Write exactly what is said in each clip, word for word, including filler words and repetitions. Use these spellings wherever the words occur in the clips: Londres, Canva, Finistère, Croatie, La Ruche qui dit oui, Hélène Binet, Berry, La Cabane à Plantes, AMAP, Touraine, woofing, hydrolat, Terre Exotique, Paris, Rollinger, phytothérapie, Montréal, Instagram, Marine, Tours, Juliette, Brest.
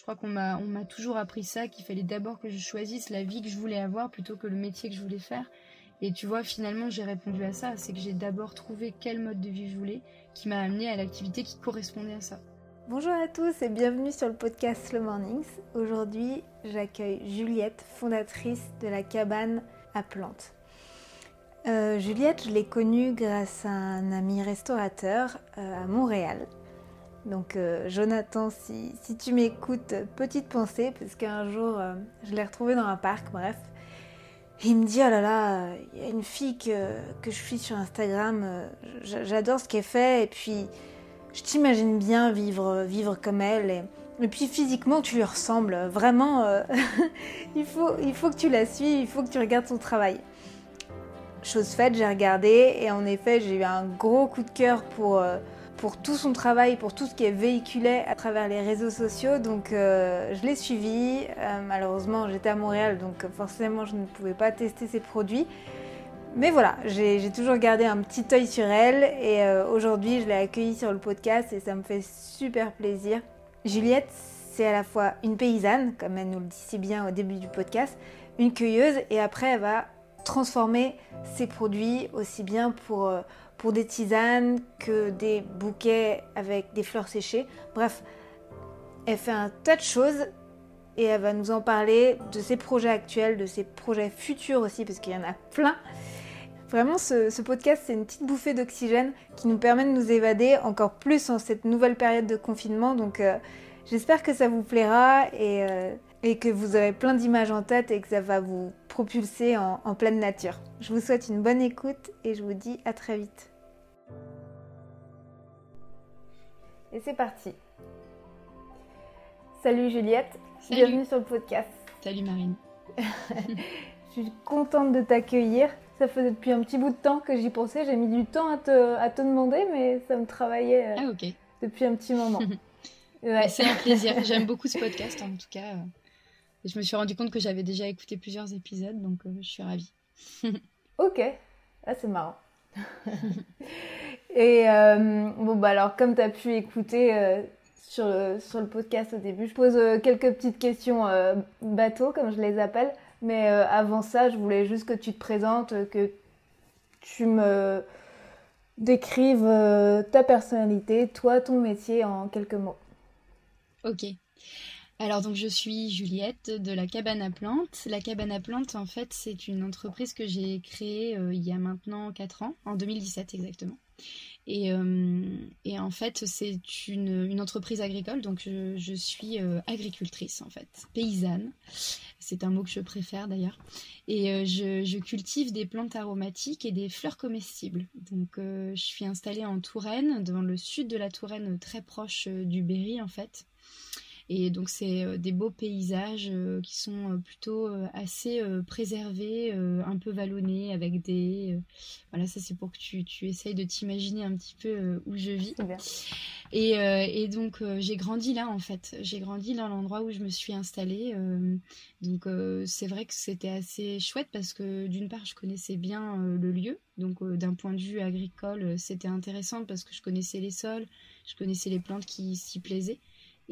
Je crois qu'on m'a on m'a toujours appris ça, qu'il fallait d'abord que je choisisse la vie que je voulais avoir plutôt que le métier que je voulais faire. Et tu vois, finalement, j'ai répondu à ça. C'est que j'ai d'abord trouvé quel mode de vie je voulais, qui m'a amené à l'activité qui correspondait à ça. Bonjour à tous et bienvenue sur le podcast Slow Mornings. Aujourd'hui, j'accueille Juliette, fondatrice de La Cabane à Plantes. Euh, Juliette, je l'ai connue grâce à un ami restaurateur euh, à Montréal. Donc euh, Jonathan, si, si tu m'écoutes, petite pensée, parce qu'un jour, euh, je l'ai retrouvée dans un parc, bref. Il me dit « Oh là là, il y a une fille que, que je suis sur Instagram, j'adore ce qu'elle fait et puis je t'imagine bien vivre, vivre comme elle. Et, et puis physiquement, tu lui ressembles, vraiment, euh, il faut, il faut que tu la suives, il faut que tu regardes son travail. » Chose faite, j'ai regardé et en effet, j'ai eu un gros coup de cœur pour, pour tout son travail, pour tout ce qu'elle véhiculait à travers les réseaux sociaux. Donc euh, je l'ai suivie. Euh, malheureusement, j'étais à Montréal, donc forcément, je ne pouvais pas tester ses produits. Mais voilà, j'ai, j'ai toujours gardé un petit œil sur elle et euh, aujourd'hui, je l'ai accueillie sur le podcast et ça me fait super plaisir. Juliette, c'est à la fois une paysanne, comme elle nous le dit si bien au début du podcast, une curieuse et après, elle va transformer ses produits aussi bien pour, pour des tisanes que des bouquets avec des fleurs séchées. Bref, elle fait un tas de choses et elle va nous en parler de ses projets actuels, de ses projets futurs aussi parce qu'il y en a plein. Vraiment, ce, ce podcast, c'est une petite bouffée d'oxygène qui nous permet de nous évader encore plus en cette nouvelle période de confinement. Donc, euh, j'espère que ça vous plaira et... Euh, et que vous aurez plein d'images en tête et que ça va vous propulser en, en pleine nature. Je vous souhaite une bonne écoute et je vous dis à très vite. Et c'est parti. Salut Juliette, Salut. Bienvenue sur le podcast. Salut Marine. Je suis contente de t'accueillir. Ça faisait depuis un petit bout de temps que j'y pensais, j'ai mis du temps à te, à te demander, mais ça me travaillait ah, okay. depuis un petit moment. Ouais. C'est un plaisir, j'aime beaucoup ce podcast en tout cas. Et je me suis rendu compte que j'avais déjà écouté plusieurs épisodes, donc euh, je suis ravie. Ok, ah, c'est marrant. Et euh, bon, bah alors, comme tu as pu écouter euh, sur, le, sur le podcast au début, je pose euh, quelques petites questions euh, bateau, comme je les appelle. Mais euh, avant ça, je voulais juste que tu te présentes, que tu me décrives euh, ta personnalité, toi, ton métier en quelques mots. Ok. Alors donc je suis Juliette de La Cabane à Plantes. La Cabane à Plantes, en fait, c'est une entreprise que j'ai créée euh, il y a maintenant quatre ans, en deux mille dix-sept exactement. Et, euh, et en fait, c'est une, une entreprise agricole, donc je, je suis euh, agricultrice en fait, paysanne. C'est un mot que je préfère d'ailleurs. Et euh, je, je cultive des plantes aromatiques et des fleurs comestibles. Donc euh, je suis installée en Touraine, dans le sud de la Touraine, très proche euh, du Berry en fait. Et donc, c'est des beaux paysages qui sont plutôt assez préservés, un peu vallonnés avec des... Voilà, ça, c'est pour que tu, tu essayes de t'imaginer un petit peu où je vis. Et, et donc, j'ai grandi là, en fait. J'ai grandi dans l'endroit où je me suis installée. Donc, c'est vrai que c'était assez chouette parce que, d'une part, je connaissais bien le lieu. Donc, d'un point de vue agricole, c'était intéressant parce que je connaissais les sols, je connaissais les plantes qui s'y plaisaient.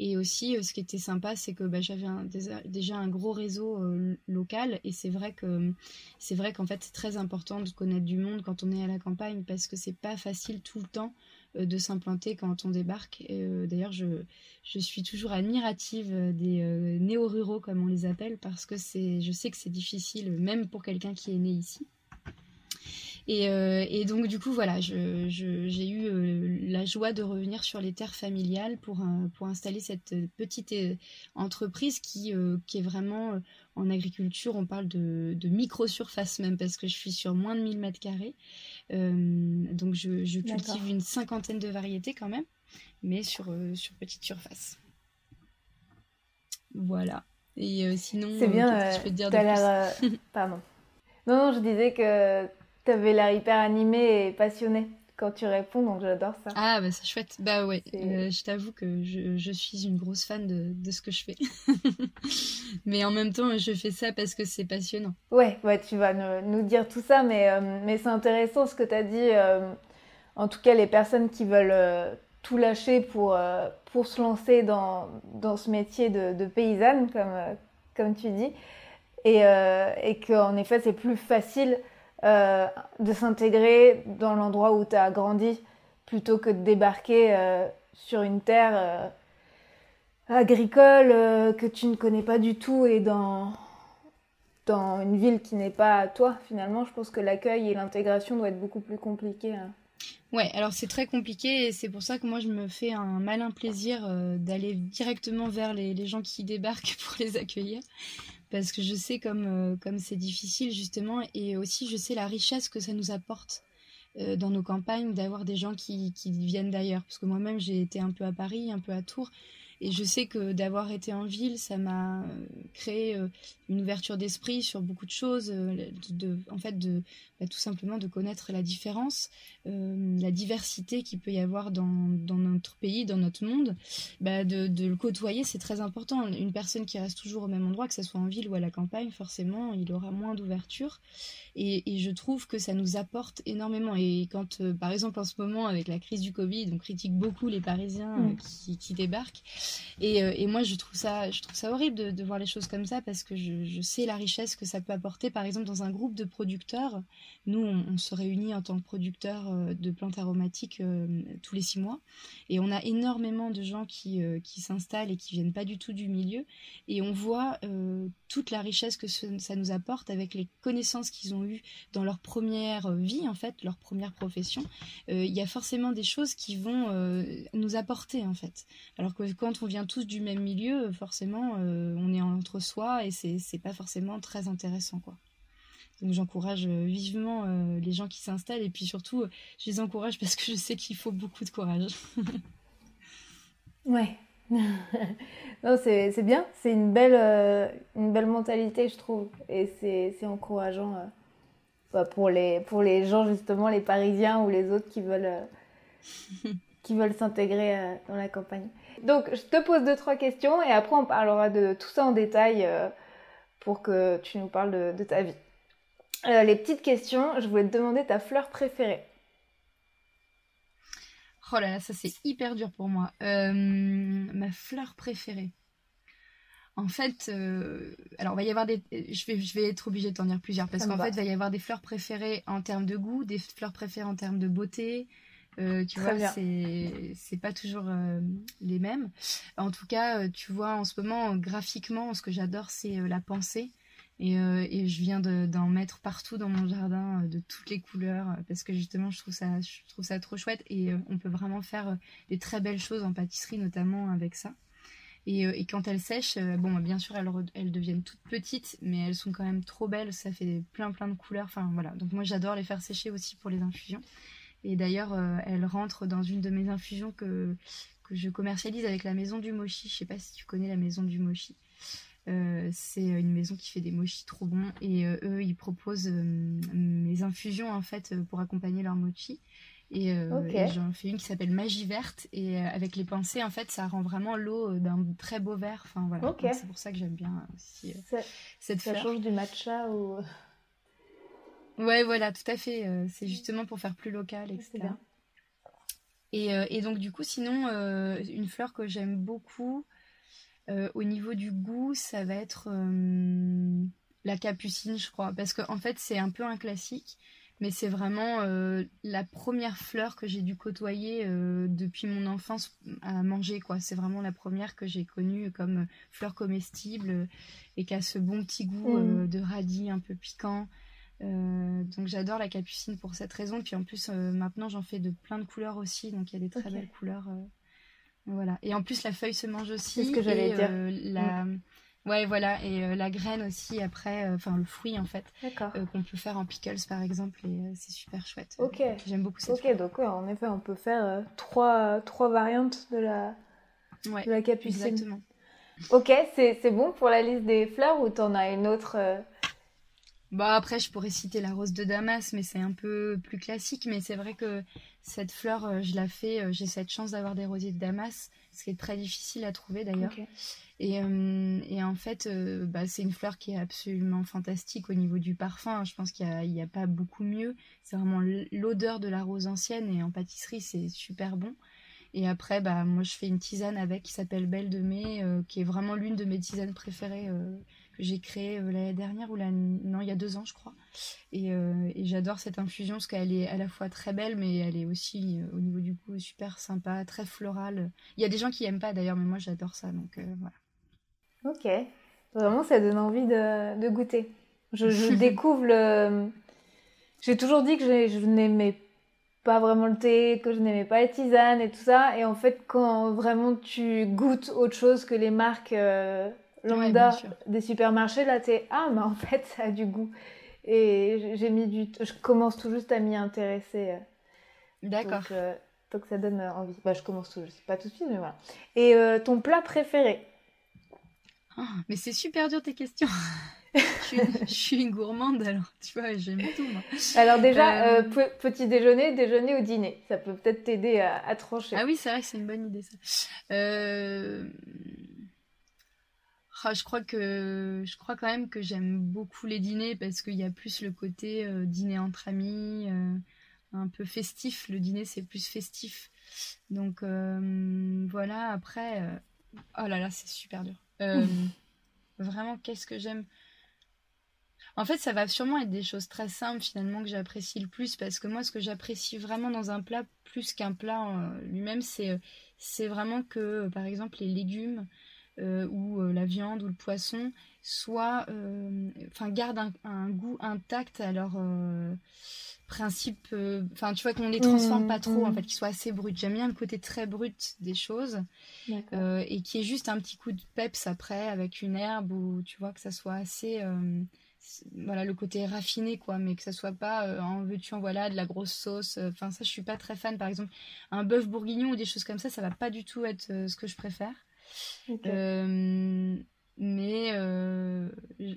Et aussi, ce qui était sympa, c'est que bah, j'avais un, déjà un gros réseau euh, local. Et c'est vrai que c'est vrai qu'en fait, c'est très important de connaître du monde quand on est à la campagne parce que c'est pas facile tout le temps euh, de s'implanter quand on débarque. Et, euh, d'ailleurs, je, je suis toujours admirative des euh, néo-ruraux, comme on les appelle, parce que c'est, je sais que c'est difficile, même pour quelqu'un qui est né ici. Et, euh, et donc, du coup, voilà, je, je, j'ai eu euh, la joie de revenir sur les terres familiales pour, euh, pour installer cette petite euh, entreprise qui, euh, qui est vraiment, euh, en agriculture, on parle de, de micro-surface même, parce que je suis sur moins de mille mètres carrés. Donc, je, je cultive D'accord. une cinquantaine de variétés quand même, mais sur, euh, sur petite surface. Voilà. Et euh, sinon, c'est bien, euh, qu'est-ce que je peux te dire de plus ? Euh... Pardon. Non, non, je disais que... T'avais l'air hyper animée et passionnée quand tu réponds, donc j'adore ça. Ah bah c'est chouette, bah ouais, euh, je t'avoue que je, je suis une grosse fan de, de ce que je fais. Mais en même temps, je fais ça parce que c'est passionnant. Ouais, ouais tu vas nous, nous dire tout ça, mais, euh, mais c'est intéressant ce que t'as dit. Euh, en tout cas, les personnes qui veulent euh, tout lâcher pour, euh, pour se lancer dans, dans ce métier de, de paysanne, comme, comme tu dis, et, euh, et qu'en effet, c'est plus facile euh, de s'intégrer dans l'endroit où tu as grandi plutôt que de débarquer euh, sur une terre euh, agricole euh, que tu ne connais pas du tout et dans, dans une ville qui n'est pas à toi. Finalement, je pense que l'accueil et l'intégration doivent être beaucoup plus compliqués. Hein. Ouais, alors c'est très compliqué et c'est pour ça que moi je me fais un malin plaisir euh, d'aller directement vers les, les gens qui débarquent pour les accueillir, parce que je sais comme, euh, comme c'est difficile justement, et aussi je sais la richesse que ça nous apporte euh, dans nos campagnes d'avoir des gens qui, qui viennent d'ailleurs, parce que moi-même j'ai été un peu à Paris, un peu à Tours, et je sais que d'avoir été en ville, ça m'a créé une ouverture d'esprit sur beaucoup de choses, de, de, en fait, de, bah, tout simplement de connaître la différence, euh, la diversité qu'il peut y avoir dans, dans notre pays, dans notre monde. Bah, de, de le côtoyer, c'est très important. Une personne qui reste toujours au même endroit, que ce soit en ville ou à la campagne, forcément, il aura moins d'ouverture. Et, et je trouve que ça nous apporte énormément. Et quand, euh, par exemple, en ce moment, avec la crise du Covid, on critique beaucoup les Parisiens euh, qui, qui débarquent. Et, euh, et moi je trouve ça, je trouve ça horrible de, de voir les choses comme ça, parce que je, je sais la richesse que ça peut apporter. Par exemple, dans un groupe de producteurs, nous on, on se réunit en tant que producteurs euh, de plantes aromatiques euh, tous les six mois, et on a énormément de gens qui, euh, qui s'installent et qui viennent pas du tout du milieu, et on voit euh, toute la richesse que ce, ça nous apporte avec les connaissances qu'ils ont eues dans leur première vie, en fait, leur première profession. Il euh, y a forcément des choses qui vont euh, nous apporter, en fait, alors que quand Quand on vient tous du même milieu, forcément, euh, on est en entre-soi et c'est, c'est pas forcément très intéressant, quoi. Donc j'encourage vivement euh, les gens qui s'installent, et puis surtout, je les encourage parce que je sais qu'il faut beaucoup de courage. Ouais. Non, c'est, c'est bien. C'est une belle, euh, une belle mentalité, je trouve. Et c'est, c'est encourageant euh, bah, pour les, pour les gens, justement, les Parisiens ou les autres qui veulent, euh, qui veulent s'intégrer euh, dans la campagne. Donc, je te pose deux, trois questions et après, on parlera de tout ça en détail euh, pour que tu nous parles de, de ta vie. Euh, les petites questions, je voulais te demander ta fleur préférée. Oh là là, ça c'est hyper dur pour moi. Euh, ma fleur préférée. En fait, euh, alors va y avoir des... Je vais, je vais être obligée de t'en dire plusieurs parce qu'en fait, il va y avoir des fleurs préférées en termes de goût, des fleurs préférées en termes de beauté... Euh, tu Très vois, c'est, c'est pas toujours euh, les mêmes. En tout cas, euh, tu vois, en ce moment, graphiquement, ce que j'adore, c'est euh, la pensée. Et, euh, et je viens de, d'en mettre partout dans mon jardin, euh, de toutes les couleurs, parce que justement, je trouve ça, je trouve ça trop chouette. Et euh, on peut vraiment faire euh, des très belles choses en pâtisserie, notamment avec ça. Et, euh, et quand elles sèchent, euh, bon, bien sûr, elles, elles deviennent toutes petites, mais elles sont quand même trop belles. Ça fait plein, plein de couleurs. Enfin, voilà. Donc moi, j'adore les faire sécher aussi pour les infusions. Et d'ailleurs, euh, elle rentre dans une de mes infusions que, que je commercialise avec la maison du Moshi. Je ne sais pas si tu connais la maison du Moshi. Euh, c'est une maison qui fait des mochis trop bons. Et euh, eux, ils proposent euh, mes infusions, en fait, pour accompagner leur mochi. Et, euh, okay. et j'en fais une qui s'appelle Magie Verte. Et euh, avec les pensées, en fait, ça rend vraiment l'eau d'un très beau vert. Enfin, voilà. Okay. Donc, c'est pour ça que j'aime bien aussi euh, ça, cette ça fleur. Ça change du matcha ou... Ouais, voilà, tout à fait. Euh, c'est justement pour faire plus local, et cetera. Et, euh, et donc, du coup, sinon, euh, une fleur que j'aime beaucoup, euh, au niveau du goût, ça va être euh, la capucine, je crois. Parce qu'en fait, c'est un peu un classique, mais c'est vraiment euh, la première fleur que j'ai dû côtoyer euh, depuis mon enfance à manger, quoi. C'est vraiment la première que j'ai connue comme fleur comestible et qui a ce bon petit goût mmh. euh, de radis un peu piquant. Euh, donc j'adore la capucine pour cette raison, puis en plus euh, maintenant j'en fais de plein de couleurs aussi, donc il y a des très okay. belles couleurs euh, voilà, et en plus la feuille se mange aussi. C'est ce que j'allais et, dire euh, la... mmh. ouais voilà et euh, la graine aussi après, enfin euh, le fruit en fait euh, qu'on peut faire en pickles par exemple, et euh, c'est super chouette. Ok, euh, j'aime beaucoup cette ok donc ouais, en effet on peut faire euh, trois, trois variantes de la, ouais, de la capucine exactement. Ok, c'est, c'est bon pour la liste des fleurs ou t'en as une autre euh... Bah après je pourrais citer la rose de Damas, mais c'est un peu plus classique, mais c'est vrai que cette fleur je la fais, j'ai cette chance d'avoir des rosiers de Damas, ce qui est très difficile à trouver d'ailleurs. Okay. Et, euh, et en fait euh, bah, c'est une fleur qui est absolument fantastique au niveau du parfum, je pense qu'il n'y a, a pas beaucoup mieux, c'est vraiment l'odeur de la rose ancienne et en pâtisserie c'est super bon. Et après, bah, moi, je fais une tisane avec qui s'appelle Belle de Mai, euh, qui est vraiment l'une de mes tisanes préférées euh, que j'ai créée euh, l'année dernière ou la... non, il y a deux ans, je crois. Et, euh, et j'adore cette infusion parce qu'elle est à la fois très belle, mais elle est aussi, euh, au niveau du goût, super sympa, très florale. Il y a des gens qui n'aiment pas d'ailleurs, mais moi, j'adore ça. Donc, euh, voilà. Ok. Vraiment, ça donne envie de, de goûter. Je, je découvre le... J'ai toujours dit que je, je n'aimais pas. pas vraiment le thé, que je n'aimais pas les tisanes et tout ça, et en fait quand vraiment tu goûtes autre chose que les marques euh, lambda ouais, des supermarchés, là t'es ah mais bah, en fait ça a du goût, et j'ai mis du t- je commence tout juste à m'y intéresser, d'accord, donc, euh, donc ça donne envie. Bah je commence tout juste, pas tout de suite mais voilà. Et euh, ton plat préféré? Oh, mais c'est super dur tes questions. je, suis une, je suis une gourmande, alors tu vois, j'aime tout moi. Alors déjà, euh... Euh, p- petit déjeuner, déjeuner ou dîner, ça peut peut-être t'aider à, à trancher. Ah oui, c'est vrai que c'est une bonne idée ça. Euh... Ah, je crois que je crois quand même que j'aime beaucoup les dîners parce qu'il y a plus le côté euh, dîner entre amis, euh, un peu festif. Le dîner c'est plus festif. Donc euh, voilà. Après, euh... oh là là, c'est super dur. Euh, vraiment, qu'est-ce que j'aime ? En fait, ça va sûrement être des choses très simples finalement que j'apprécie le plus, parce que moi, ce que j'apprécie vraiment dans un plat, plus qu'un plat lui-même, c'est, c'est vraiment que, par exemple, les légumes euh, ou euh, la viande ou le poisson soient, euh, enfin, gardent un, un goût intact à leur euh, principe. Enfin, euh, tu vois, qu'on les transforme mmh, pas trop, mmh. en fait, qu'ils soient assez bruts. J'aime bien le côté très brut des choses euh, et qui est juste un petit coup de peps après avec une herbe, ou tu vois que ça soit assez. Euh, Voilà, le côté raffiné quoi, mais que ça soit pas euh, en veux-tu en voilà de la grosse sauce, enfin euh, ça je suis pas très fan. Par exemple un bœuf bourguignon ou des choses comme ça, ça va pas du tout être euh, ce que je préfère. Okay. euh, mais euh, je...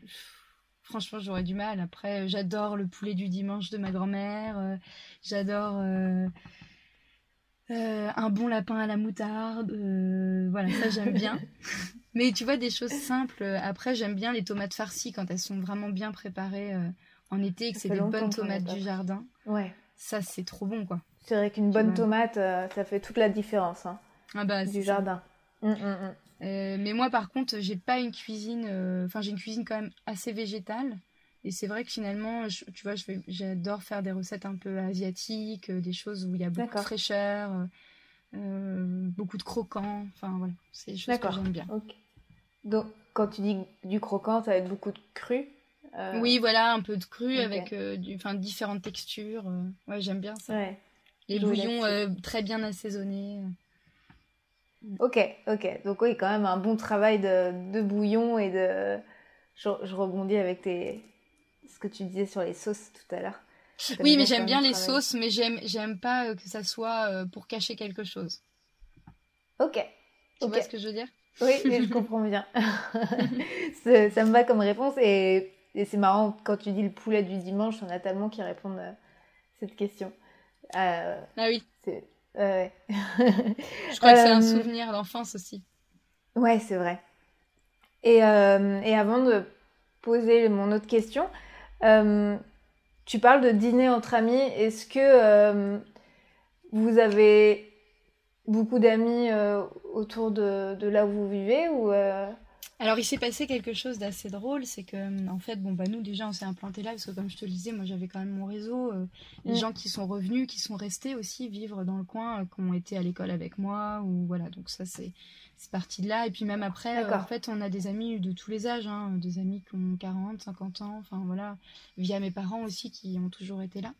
franchement j'aurais du mal. Après j'adore le poulet du dimanche de ma grand-mère, euh, j'adore euh... Euh, un bon lapin à la moutarde, euh, voilà, ça j'aime bien. Mais tu vois, des choses simples. Après, j'aime bien les tomates farcies quand elles sont vraiment bien préparées euh, en été et que ça c'est des bonnes tomates du jardin. Ouais. Ça, c'est trop bon, quoi. C'est vrai qu'une bonne tomate, euh, ça fait toute la différence hein, ah bah, du jardin. Mmh, mmh. Euh, mais moi, par contre, j'ai pas une cuisine... Enfin, euh, j'ai une cuisine quand même assez végétale. Et c'est vrai que finalement, je, tu vois, je vais, j'adore faire des recettes un peu asiatiques, euh, des choses où il y a beaucoup D'accord. de fraîcheur, euh, beaucoup de croquants. Enfin, voilà, c'est des choses D'accord. que j'aime bien. Okay. Donc, quand tu dis du croquant, ça va être beaucoup de cru euh... Oui, voilà, un peu de cru okay. avec euh, du, différentes textures. Euh, ouais, j'aime bien ça. Ouais. Les bouillons euh, très bien assaisonnés. Ok, ok. Donc, oui, quand même un bon travail de, de bouillon et de... Je, je rebondis avec tes... ce que tu disais sur les sauces tout à l'heure. T'as oui, mais j'aime bien les travail. sauces, mais j'aime, j'aime pas que ça soit pour cacher quelque chose. Ok. Tu okay. vois ce que je veux dire ? Oui, mais je comprends bien. ça, ça me va comme réponse. Et, et c'est marrant, quand tu dis le poulet du dimanche, il y en a tellement qui répondent à cette question. Euh, ah oui. C'est, euh, ouais. je crois euh, que c'est un souvenir d'enfance aussi. Ouais, c'est vrai. Et, euh, et avant de... poser mon autre question. Euh, tu parles de dîner entre amis. Est-ce que euh, vous avez beaucoup d'amis euh, autour de, de là où vous vivez ou euh... Alors, il s'est passé quelque chose d'assez drôle. C'est que, en fait, bon, bah, nous, déjà, on s'est implanté là parce que, comme je te le disais, moi, j'avais quand même mon réseau. Euh, les mmh. gens qui sont revenus, qui sont restés aussi vivre dans le coin, euh, qui ont été à l'école avec moi. Ou, voilà, donc ça, c'est... C'est parti de là, et puis même après, euh, en fait, on a des amis de tous les âges, hein, des amis qui ont quarante, cinquante ans, enfin voilà, via mes parents aussi qui ont toujours été là,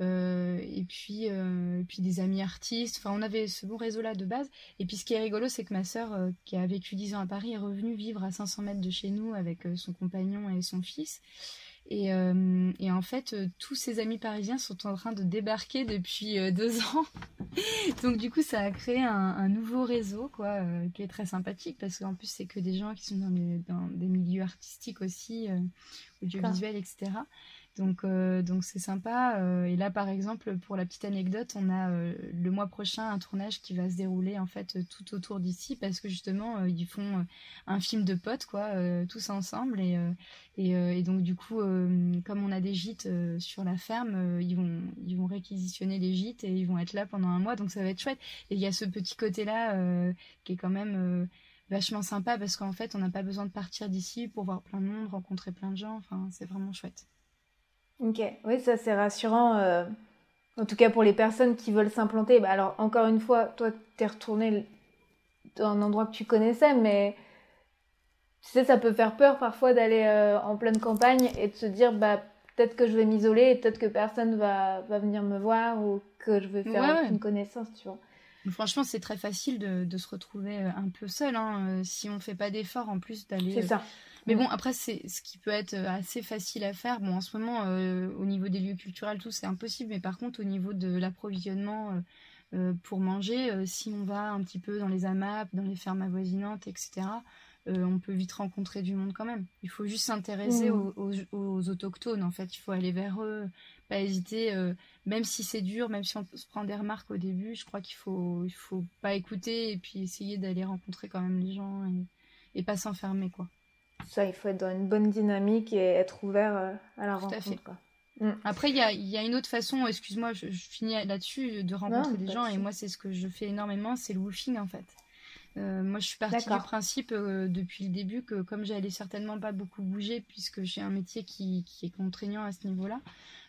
euh, et puis, euh, puis des amis artistes, enfin on avait ce bon réseau-là de base, et puis ce qui est rigolo, c'est que ma sœur, euh, qui a vécu dix ans à Paris, est revenue vivre à cinq cents mètres de chez nous avec euh, son compagnon et son fils. Et, euh, et en fait, euh, tous ces amis parisiens sont en train de débarquer depuis euh, deux ans. Donc du coup, ça a créé un, un nouveau réseau, quoi, euh, qui est très sympathique parce qu'en plus, c'est que des gens qui sont dans, les, dans des milieux artistiques aussi, euh, audiovisuels, et cetera. Donc euh, donc c'est sympa. Euh, et là, par exemple, pour la petite anecdote, on a euh, le mois prochain un tournage qui va se dérouler en fait tout autour d'ici, parce que justement euh, ils font un film de potes quoi, euh, tous ensemble, et euh, et, euh, et donc du coup euh, comme on a des gîtes euh, sur la ferme, euh, ils vont ils vont réquisitionner les gîtes et ils vont être là pendant un mois, donc ça va être chouette. Et il y a ce petit côté là euh, qui est quand même euh, vachement sympa, parce qu'en fait on n'a pas besoin de partir d'ici pour voir plein de monde, rencontrer plein de gens, enfin c'est vraiment chouette. Ok, oui, ça c'est rassurant, euh, en tout cas pour les personnes qui veulent s'implanter. Bah, alors encore une fois, toi t'es retourné dans un endroit que tu connaissais, mais tu sais, ça peut faire peur parfois d'aller euh, en pleine campagne et de se dire bah peut-être que je vais m'isoler et peut-être que personne va, va venir me voir ou que je vais faire ouais, aucune ouais. connaissance, tu vois. Franchement, c'est très facile de, de se retrouver un peu seul, hein, si on ne fait pas d'effort en plus d'aller... C'est ça. Mais bon, après, c'est ce qui peut être assez facile à faire. Bon, en ce moment, euh, au niveau des lieux culturels, tout, c'est impossible. Mais par contre, au niveau de l'approvisionnement euh, pour manger, euh, si on va un petit peu dans les AMAP, dans les fermes avoisinantes, et cetera, euh, on peut vite rencontrer du monde quand même. Il faut juste s'intéresser mmh. aux, aux, aux autochtones, en fait. Il faut aller vers eux, pas hésiter... Euh, Même si c'est dur, même si on se prend des remarques au début, je crois qu'il faut, il faut pas écouter et puis essayer d'aller rencontrer quand même les gens et, et pas s'enfermer, quoi. Ça, il faut être dans une bonne dynamique et être ouvert à la Tout rencontre. À fait. Quoi. Mmh. Après, il y a, y a une autre façon, excuse-moi, je, je finis là-dessus, de rencontrer non, des gens, et moi, c'est ce que je fais énormément, c'est le woofing, en fait. Euh, moi, je suis partie D'accord. du principe euh, depuis le début que comme j'allais certainement pas beaucoup bouger, puisque j'ai un métier qui, qui est contraignant à ce niveau-là,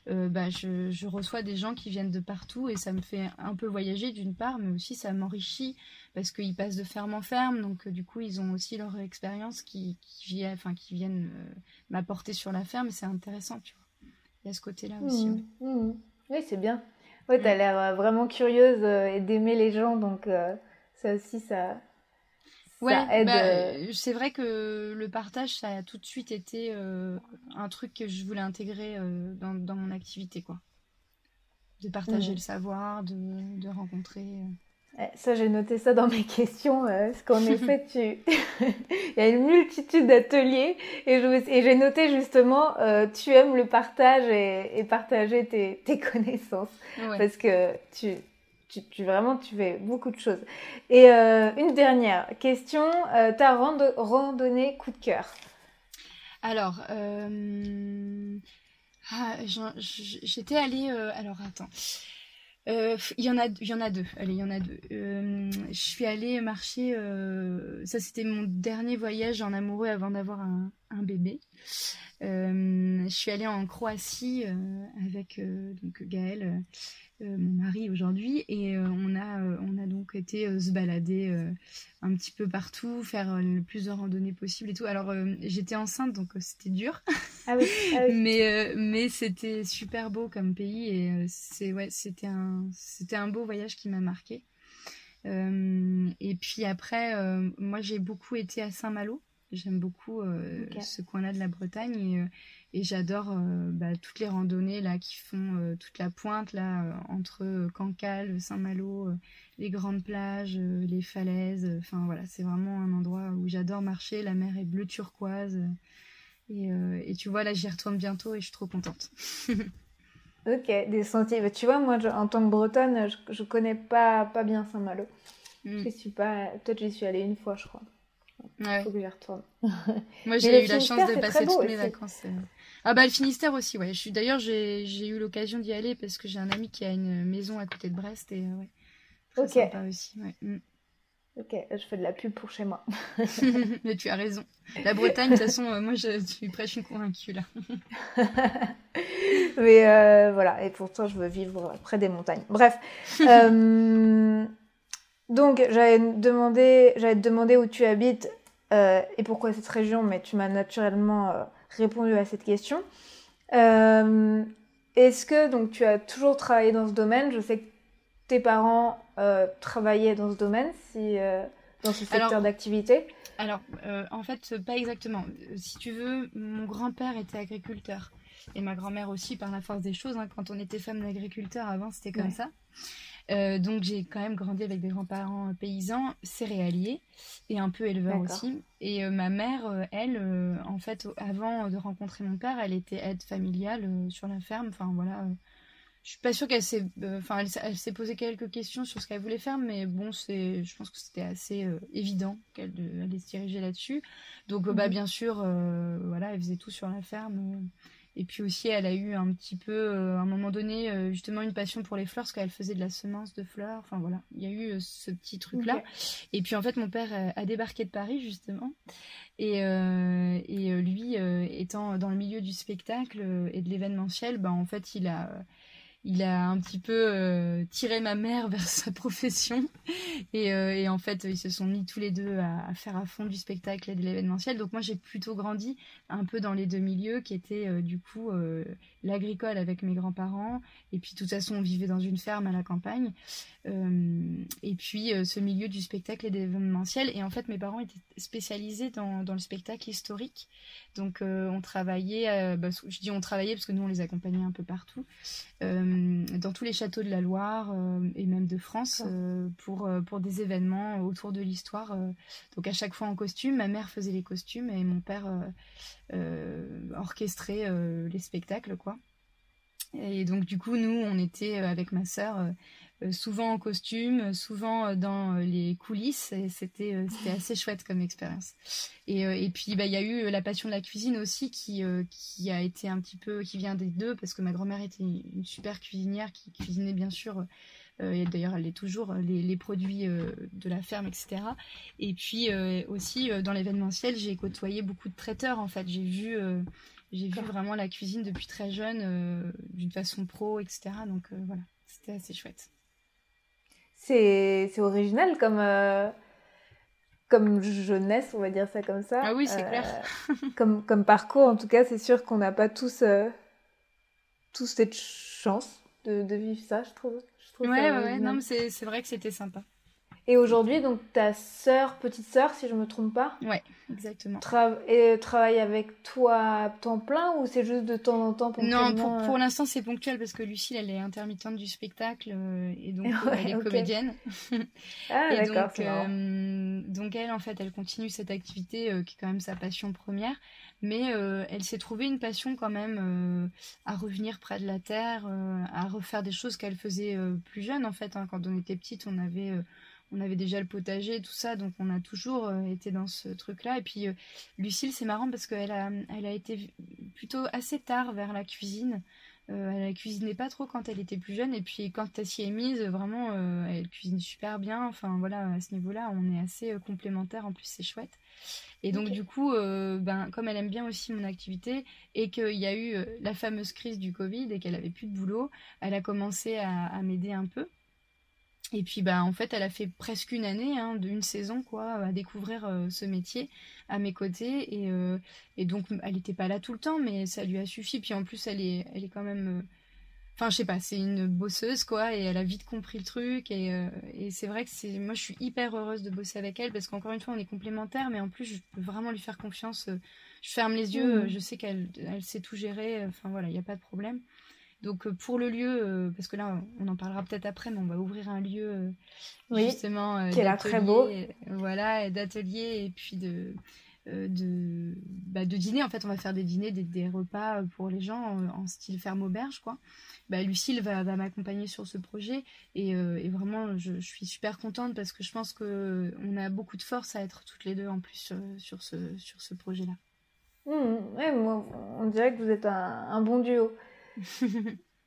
euh, bah, je, je reçois des gens qui viennent de partout et ça me fait un peu voyager d'une part, mais aussi ça m'enrichit parce qu'ils passent de ferme en ferme, donc euh, du coup ils ont aussi leur expérience qui, qui, vient, enfin, qui viennent euh, m'apporter sur la ferme, c'est intéressant, tu vois. Il y a ce côté-là mmh, aussi. Ouais. Mmh. Oui, c'est bien. Ouais, mmh. T'as l'air euh, vraiment curieuse euh, et d'aimer les gens, donc euh, ça aussi ça... Ouais, aide... bah, c'est vrai que le partage, ça a tout de suite été euh, un truc que je voulais intégrer euh, dans, dans mon activité, quoi. De partager mmh. le savoir, de, de rencontrer... Euh... Ça, j'ai noté ça dans mes questions, euh, parce qu'en effet, tu... il y a une multitude d'ateliers, et, je... et j'ai noté justement, euh, tu aimes le partage et, et partager tes, tes connaissances, ouais. parce que tu... Tu, tu, vraiment, tu fais beaucoup de choses. Et euh, une dernière question, euh, ta rando- randonnée coup de cœur. Alors, euh... ah, j'étais allée... Euh... Alors, attends... Euh, il y en a, il y en a deux. Allez, il y en a deux. Euh, je suis allée marcher. Euh, ça, c'était mon dernier voyage en amoureux avant d'avoir un, un bébé. Euh, je suis allée en Croatie euh, avec euh, donc Gaëlle, euh, mon mari aujourd'hui, et euh, on a, euh, on a donc été euh, se balader euh, un petit peu partout, faire euh, le plus de randonnées possible et tout. Alors, euh, j'étais enceinte, donc euh, c'était dur. Ah oui, ah oui. Mais, euh, mais c'était super beau comme pays, et euh, c'est, ouais, c'était, un, c'était un beau voyage qui m'a marquée. Euh, et puis après, euh, moi, j'ai beaucoup été à Saint-Malo. J'aime beaucoup euh, okay. ce coin-là de la Bretagne, et, et j'adore euh, bah, toutes les randonnées là, qui font euh, toute la pointe, là, euh, entre euh, Cancale, Saint-Malo, euh, les grandes plages, euh, les falaises. Enfin euh, voilà, c'est vraiment un endroit où j'adore marcher. La mer est bleu turquoise. Euh, et, euh, et tu vois, là, j'y retourne bientôt et je suis trop contente. Ok, des sentiers. Bah, tu vois, moi, je, en tant que Bretonne, je ne connais pas, pas bien Saint-Malo. Mm. Je suis pas... Peut-être j'y suis allée une fois, je crois. Il ouais. faut que j'y retourne. Moi, j'ai eu la chance de passer toutes mes vacances. Ah bah, le Finistère aussi, ouais. Je suis... D'ailleurs, j'ai... j'ai eu l'occasion d'y aller parce que j'ai un ami qui a une maison à côté de Brest. Et ouais, très okay. sympa aussi. Ouais. Mm. Ok, je fais de la pub pour chez moi. Mais tu as raison. La Bretagne, de toute façon, euh, moi, je suis prêche, je suis convaincue, là. Mais euh, voilà, et pourtant, je veux vivre près des montagnes. Bref. euh... Donc, j'allais te demander, j'allais te demander où tu habites euh, et pourquoi cette région, mais tu m'as naturellement euh, répondu à cette question. Euh, est-ce que donc, tu as toujours travaillé dans ce domaine? Je sais que tes parents euh, travaillaient dans ce domaine, si, euh, dans ce secteur alors, d'activité. Alors, euh, en fait, pas exactement. Si tu veux, mon grand-père était agriculteur. Et ma grand-mère aussi, par la force des choses. Hein, quand on était femme d'agriculteur, avant, c'était comme ouais. ça. Euh, donc j'ai quand même grandi avec des grands-parents paysans, céréaliers et un peu éleveurs aussi. Et euh, ma mère, euh, elle, euh, en fait, avant de rencontrer mon père, elle était aide familiale euh, sur la ferme. Enfin voilà, euh, je suis pas sûre qu'elle s'est, enfin euh, elle, elle s'est posé quelques questions sur ce qu'elle voulait faire, mais bon, c'est, je pense que c'était assez euh, évident qu'elle de, allait se diriger là-dessus. Donc euh, bah bien sûr, euh, voilà, elle faisait tout sur la ferme. Euh, Et puis aussi, elle a eu un petit peu, euh, à un moment donné, euh, justement une passion pour les fleurs, parce qu'elle faisait de la semence de fleurs. Enfin voilà, il y a eu euh, ce petit truc-là. Okay. Et puis en fait, mon père euh, a débarqué de Paris, justement. Et, euh, et euh, lui, euh, étant dans le milieu du spectacle euh, et de l'événementiel, ben, en fait, il a... Euh, Il a un petit peu euh, tiré ma mère vers sa profession et, euh, et en fait ils se sont mis tous les deux à, à faire à fond du spectacle et de l'événementiel. Donc moi j'ai plutôt grandi un peu dans les deux milieux qui étaient euh, du coup euh, l'agricole avec mes grands-parents, et puis de toute façon on vivait dans une ferme à la campagne, euh, et puis euh, ce milieu du spectacle et de l'événementiel. Et en fait mes parents étaient spécialisés dans, dans le spectacle historique, donc euh, on travaillait, euh, bah, je dis on travaillait parce que nous on les accompagnait un peu partout, euh, dans tous les châteaux de la Loire euh, et même de France, euh, pour, euh, pour des événements autour de l'histoire. Euh, donc à chaque fois en costume, ma mère faisait les costumes et mon père euh, euh, orchestrait euh, les spectacles, quoi. Et donc du coup, nous, on était euh, avec ma sœur euh, souvent en costume, souvent dans euh, les coulisses, et c'était, euh, c'était assez chouette comme expérience. Et, euh, et puis, bah, y a eu la passion de la cuisine aussi, qui, euh, qui a été un petit peu, qui vient des deux, parce que ma grand-mère était une super cuisinière qui cuisinait bien sûr, euh, et d'ailleurs elle l'est toujours, les, les produits euh, de la ferme, et cetera. Et puis euh, aussi euh, dans l'événementiel, j'ai côtoyé beaucoup de traiteurs en fait. J'ai vu euh, J'ai vu vraiment la cuisine depuis très jeune, euh, d'une façon pro, et cetera. Donc euh, voilà, c'était assez chouette. C'est, c'est original comme, euh, comme jeunesse, on va dire ça comme ça. Ah oui, c'est euh, clair. comme, comme parcours, en tout cas, c'est sûr qu'on n'a pas tous, euh, tous cette chance de, de vivre ça, je trouve. Je trouve ouais, ça ouais, non, mais c'est, c'est vrai que c'était sympa. Et aujourd'hui, donc, ta sœur, petite sœur, si je ne me trompe pas, ouais, exactement. Tra- et travaille avec toi à temps plein, ou c'est juste de temps en temps ponctuellement? Non, pour, pour l'instant, c'est ponctuel parce que Lucille, elle est intermittente du spectacle euh, et donc ouais, elle est okay. comédienne. Ah, et d'accord, donc, c'est euh, donc, elle, en fait, elle continue cette activité euh, qui est quand même sa passion première. Mais euh, elle s'est trouvée une passion quand même euh, à revenir près de la terre, euh, à refaire des choses qu'elle faisait euh, plus jeune, en fait. Hein, quand on était petite, on avait... Euh, On avait déjà le potager et tout ça, donc on a toujours euh, été dans ce truc-là. Et puis, euh, Lucille, c'est marrant parce qu'elle a, elle a été plutôt assez tard vers la cuisine. Euh, elle ne cuisinait pas trop quand elle était plus jeune. Et puis, quand elle s'y est mise, vraiment, euh, elle cuisine super bien. Enfin, voilà, à ce niveau-là, on est assez euh, complémentaires. En plus, c'est chouette. Et donc, okay. du coup, euh, ben, comme elle aime bien aussi mon activité et qu'il y a eu euh, la fameuse crise du Covid et qu'elle n'avait plus de boulot, elle a commencé à, à m'aider un peu. Et puis, bah, en fait, elle a fait presque une année, hein, d'une saison, quoi, à découvrir euh, ce métier à mes côtés. Et, euh, et donc, elle n'était pas là tout le temps, mais ça lui a suffi. Puis en plus, elle est, elle est quand même... Euh... Enfin, je sais pas, c'est une bosseuse, quoi, et elle a vite compris le truc. Et, euh, et c'est vrai que c'est... moi, je suis hyper heureuse de bosser avec elle, parce qu'encore une fois, on est complémentaires, mais en plus, je peux vraiment lui faire confiance. Je ferme les yeux, mmh. je sais qu'elle elle sait tout gérer. Enfin, voilà, il n'y a pas de problème. Donc pour le lieu, parce que là on en parlera peut-être après, mais on va ouvrir un lieu oui, justement qui est là très beau, voilà, et d'atelier et puis de de bah de dîner. En fait on va faire des dîners, des, des repas pour les gens en, en style ferme auberge, quoi. Bah Lucille va, va m'accompagner sur ce projet et, euh, et vraiment je, je suis super contente parce que je pense que on a beaucoup de force à être toutes les deux en plus sur, sur ce sur ce projet là. Mmh, ouais, moi on dirait que vous êtes un, un bon duo.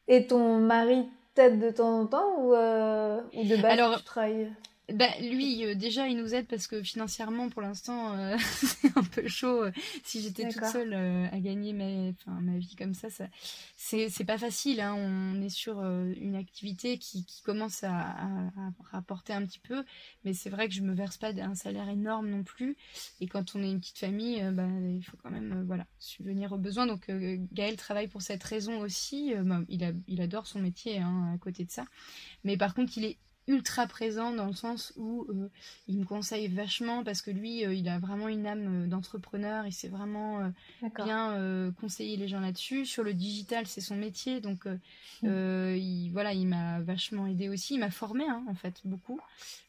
Et ton mari t'aide de temps en temps ou, euh, ou de base Alors, tu travailles? Bah, lui, euh, déjà, il nous aide parce que financièrement, pour l'instant, euh, c'est un peu chaud. Si j'étais D'accord. toute seule euh, à gagner ma, ma vie comme ça, ça c'est, c'est pas facile. Hein. On est sur euh, une activité qui, qui commence à, à, à rapporter un petit peu. Mais c'est vrai que je me verse pas un salaire énorme non plus. Et quand on est une petite famille, euh, bah, il faut quand même euh, voilà, subvenir aux besoins. Donc euh, Gaëlle travaille pour cette raison aussi. Euh, bah, il, a, il adore son métier hein, à côté de ça. Mais par contre, il est ultra présent dans le sens où euh, il me conseille vachement parce que lui euh, il a vraiment une âme euh, d'entrepreneur, il sait vraiment euh, bien euh, conseiller les gens là-dessus. Sur le digital, c'est son métier, donc euh, mmh. euh, il, voilà, il m'a vachement aidé aussi, il m'a formé hein, en fait beaucoup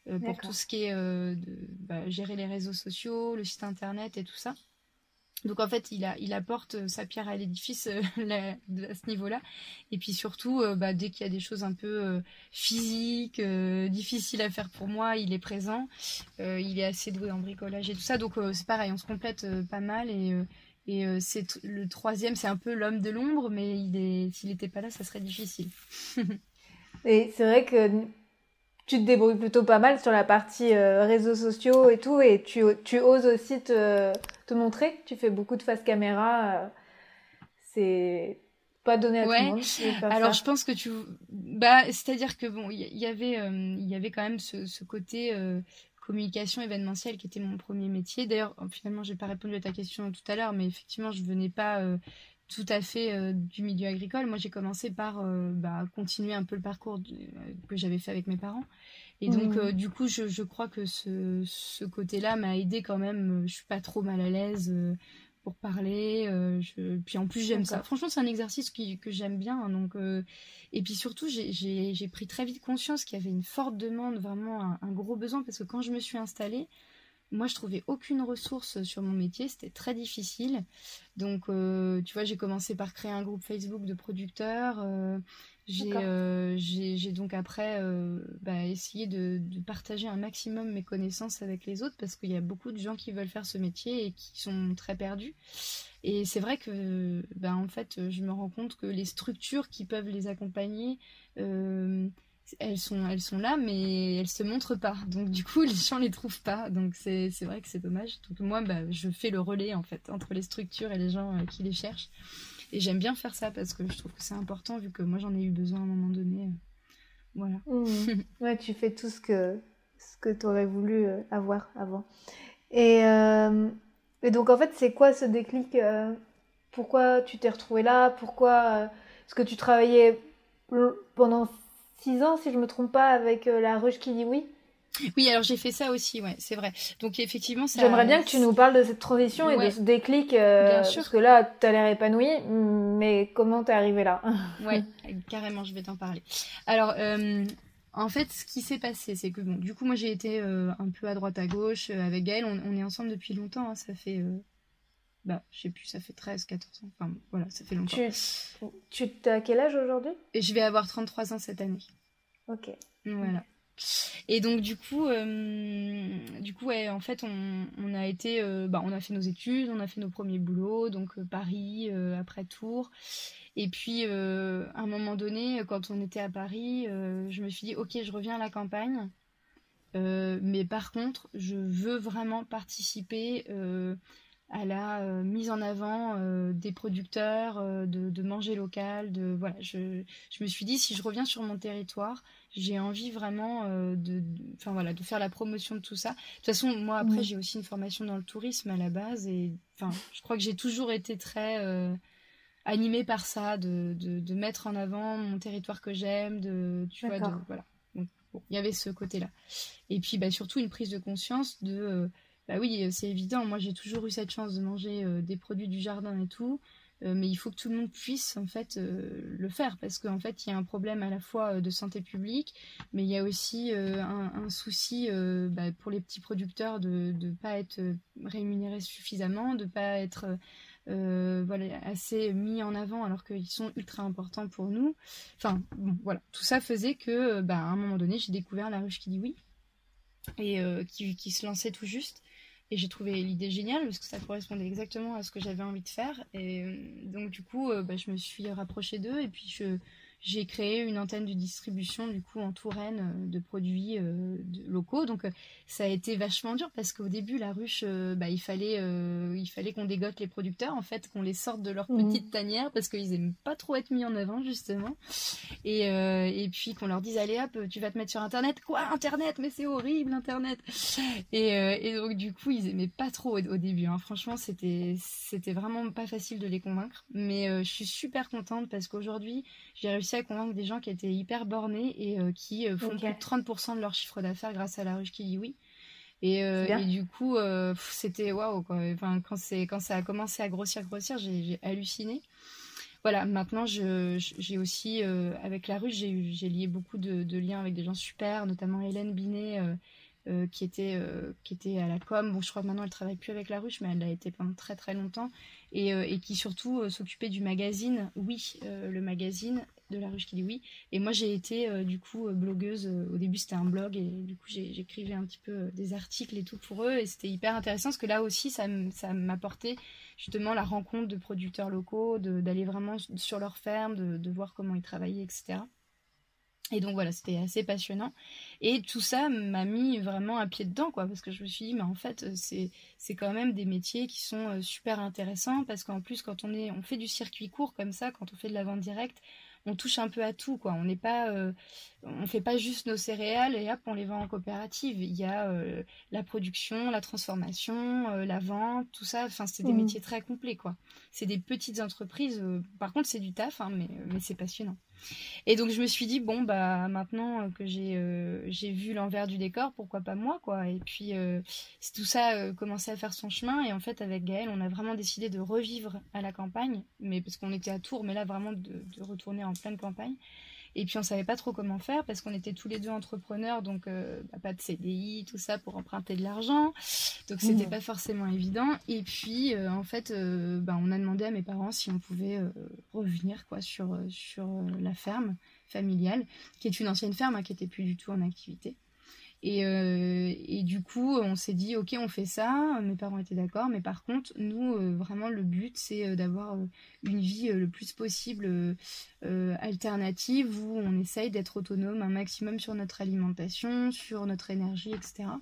euh, pour tout ce qui est euh, de, bah, gérer les réseaux sociaux, le site internet et tout ça. Donc en fait, il, a, il apporte sa pierre à l'édifice euh, à ce niveau-là. Et puis surtout, euh, bah, dès qu'il y a des choses un peu euh, physiques, euh, difficiles à faire pour moi, il est présent. Euh, il est assez doué en bricolage et tout ça. Donc euh, c'est pareil, on se complète euh, pas mal. Et, euh, et euh, c'est t- le troisième, c'est un peu l'homme de l'ombre, mais il est, s'il n'était pas là, ça serait difficile. Et c'est vrai que tu te débrouilles plutôt pas mal sur la partie euh, réseaux sociaux et tout, et tu, tu oses aussi te, te montrer. Tu fais beaucoup de face caméra, euh, c'est pas donné à ouais. tout le monde. De Alors ça. Je pense que tu, bah c'est-à-dire que bon, il y, y avait, il euh, y avait quand même ce, ce côté euh, communication événementielle qui était mon premier métier. D'ailleurs, finalement, j'ai pas répondu à ta question tout à l'heure, mais effectivement, je venais pas. Euh, tout à fait euh, du milieu agricole. Moi, j'ai commencé par euh, bah, continuer un peu le parcours de, euh, que j'avais fait avec mes parents. Et donc, mmh. euh, du coup, je, je crois que ce, ce côté-là m'a aidée quand même. Je ne suis pas trop mal à l'aise euh, pour parler. Euh, je... Puis en plus, j'aime D'accord. ça. Franchement, c'est un exercice qui, que j'aime bien. Hein, donc, euh... Et puis surtout, j'ai, j'ai, j'ai pris très vite conscience qu'il y avait une forte demande, vraiment un, un gros besoin. Parce que quand je me suis installée, moi, je trouvais aucune ressource sur mon métier, c'était très difficile. Donc, euh, tu vois, j'ai commencé par créer un groupe Facebook de producteurs. Euh, j'ai, euh, j'ai, j'ai donc après euh, bah, essayé de, de partager un maximum mes connaissances avec les autres parce qu'il y a beaucoup de gens qui veulent faire ce métier et qui sont très perdus. Et c'est vrai que, bah, en fait, je me rends compte que les structures qui peuvent les accompagner... Euh, Elles sont, elles sont là, mais elles se montrent pas. Donc, du coup, les gens les trouvent pas. Donc, c'est, c'est vrai que c'est dommage. Donc, moi, bah, je fais le relais, en fait, entre les structures et les gens euh, qui les cherchent. Et j'aime bien faire ça parce que je trouve que c'est important, vu que moi, j'en ai eu besoin à un moment donné. Euh, voilà. Mmh. Ouais, tu fais tout ce que, ce que tu aurais voulu euh, avoir avant. Et, euh, et donc, en fait, c'est quoi ce déclic euh, pourquoi tu t'es retrouvée là? Pourquoi euh, est-ce que tu travaillais pendant... six ans, si je ne me trompe pas, avec euh, La Ruche qui dit oui. Oui, alors j'ai fait ça aussi, ouais, c'est vrai. Donc effectivement, ça... J'aimerais bien que tu nous parles de cette transition ouais. et de ce déclic, euh, bien sûr. Parce que là, tu as l'air épanouie, mais comment t'es arrivée là? Ouais, carrément, je vais t'en parler. Alors, euh, en fait, ce qui s'est passé, c'est que bon, du coup, moi, j'ai été euh, un peu à droite à gauche euh, avec Gaëlle. On, on est ensemble depuis longtemps, hein, ça fait... Euh... Bah, je sais plus, ça fait treize, quatorze ans. Enfin, voilà, ça fait longtemps. Tu, tu t'as quel âge aujourd'hui? Et je vais avoir trente-trois ans cette année. Ok. Voilà. Et donc, du coup, euh, du coup ouais, en fait, on, on a été... Euh, bah, on a fait nos études, on a fait nos premiers boulots. Donc, euh, Paris, euh, après Tours. Et puis, euh, à un moment donné, quand on était à Paris, euh, je me suis dit, ok, je reviens à la campagne. Euh, mais par contre, je veux vraiment participer... Euh, à la euh, mise en avant euh, des producteurs, euh, de, de manger local, de voilà, je, je me suis dit si je reviens sur mon territoire, j'ai envie vraiment euh, de, enfin voilà, de faire la promotion de tout ça. De toute façon, moi après oui. j'ai aussi une formation dans le tourisme à la base et enfin je crois que j'ai toujours été très euh, animée par ça, de, de de mettre en avant mon territoire que j'aime, de tu D'accord. vois, de, voilà. Donc bon, il y avait ce côté-là. Et puis bah surtout une prise de conscience de euh, bah oui, c'est évident, moi j'ai toujours eu cette chance de manger euh, des produits du jardin et tout, euh, mais il faut que tout le monde puisse en fait euh, le faire, parce qu'en fait il y a un problème à la fois euh, de santé publique, mais il y a aussi euh, un, un souci euh, bah, pour les petits producteurs de ne pas être rémunérés suffisamment, de ne pas être euh, voilà, assez mis en avant alors qu'ils sont ultra importants pour nous. Enfin bon, voilà, tout ça faisait que bah, à un moment donné j'ai découvert La Ruche qui dit oui, et euh, qui, qui se lançait tout juste. Et j'ai trouvé l'idée géniale parce que ça correspondait exactement à ce que j'avais envie de faire. Et donc du coup, euh, bah, je me suis rapprochée d'eux et puis je, j'ai créé une antenne de distribution du coup en Touraine de produits euh, de, locaux. Donc euh, ça a été vachement dur parce qu'au début, La Ruche, euh, bah, il fallait, euh, il fallait qu'on dégote les producteurs en fait, qu'on les sorte de leur mmh. petite tanière parce qu'ils n'aiment pas trop être mis en avant justement. Et, euh, et puis qu'on leur dise allez hop, tu vas te mettre sur Internet. Quoi Internet? Mais c'est horrible Internet. Et, euh, et donc du coup, ils aimaient pas trop au, au début. Hein. Franchement, c'était, c'était vraiment pas facile de les convaincre. Mais euh, je suis super contente parce qu'aujourd'hui, j'ai réussi réussi à convaincre des gens qui étaient hyper bornés et euh, qui euh, font okay. plus de trente pour cent de leur chiffre d'affaires grâce à La Ruche qui dit oui. Et, euh, et du coup, euh, pff, c'était waouh quoi. Enfin, quand, c'est, quand ça a commencé à grossir, grossir, j'ai, j'ai halluciné. Voilà, maintenant, je, j'ai aussi, euh, avec La Ruche, j'ai, j'ai lié beaucoup de, de liens avec des gens super, notamment Hélène Binet, euh, euh, qui, était, euh, qui était à la com. Bon, je crois que maintenant, elle ne travaille plus avec La Ruche, mais elle l'a été pendant très, très longtemps. Et, euh, et qui, surtout, euh, s'occupait du magazine, oui, euh, le magazine de La Ruche qui dit oui. Et moi, j'ai été, euh, du coup, blogueuse. Au début, c'était un blog. Et du coup, j'ai, j'écrivais un petit peu des articles et tout pour eux. Et c'était hyper intéressant, parce que là aussi, ça, m- ça m'apportait... justement la rencontre de producteurs locaux, de, d'aller vraiment sur leur ferme, de, de voir comment ils travaillaient, et cetera. Et donc voilà, c'était assez passionnant. Et tout ça m'a mis vraiment un pied dedans, quoi, parce que je me suis dit, mais en fait, c'est, c'est quand même des métiers qui sont super intéressants, parce qu'en plus, quand on, est, on fait du circuit court comme ça, quand on fait de la vente directe, on touche un peu à tout, quoi. On n'est pas, euh, on fait pas juste nos céréales et hop, on les vend en coopérative. Il y a euh, la production, la transformation, euh, la vente, tout ça. Enfin, c'est des mmh. métiers très complets, quoi. C'est des petites entreprises. Euh, par contre, c'est du taf, hein, mais, mais c'est passionnant. Et donc, je me suis dit, bon, bah, maintenant que j'ai, euh, j'ai vu l'envers du décor, pourquoi pas moi, quoi. Et puis, euh, tout ça euh, commençait à faire son chemin. Et en fait, avec Gaëlle, on a vraiment décidé de revivre à la campagne, mais, parce qu'on était à Tours, mais là, vraiment de, de retourner en pleine campagne. Et puis, on ne savait pas trop comment faire, parce qu'on était tous les deux entrepreneurs, donc euh, bah, pas de C D I, tout ça, pour emprunter de l'argent. Donc, ce n'était mmh. pas forcément évident. Et puis, euh, en fait, euh, bah, on a demandé à mes parents si on pouvait euh, revenir, quoi, sur, sur euh, la ferme familiale, qui est une ancienne ferme, hein, qui n'était plus du tout en activité. Et, euh, et du coup, on s'est dit, ok, on fait ça. Mes parents étaient d'accord. Mais par contre, nous, euh, vraiment, le but, c'est d'avoir une vie euh, le plus possible euh, euh, alternative, où on essaye d'être autonome un maximum sur notre alimentation, sur notre énergie, et cetera.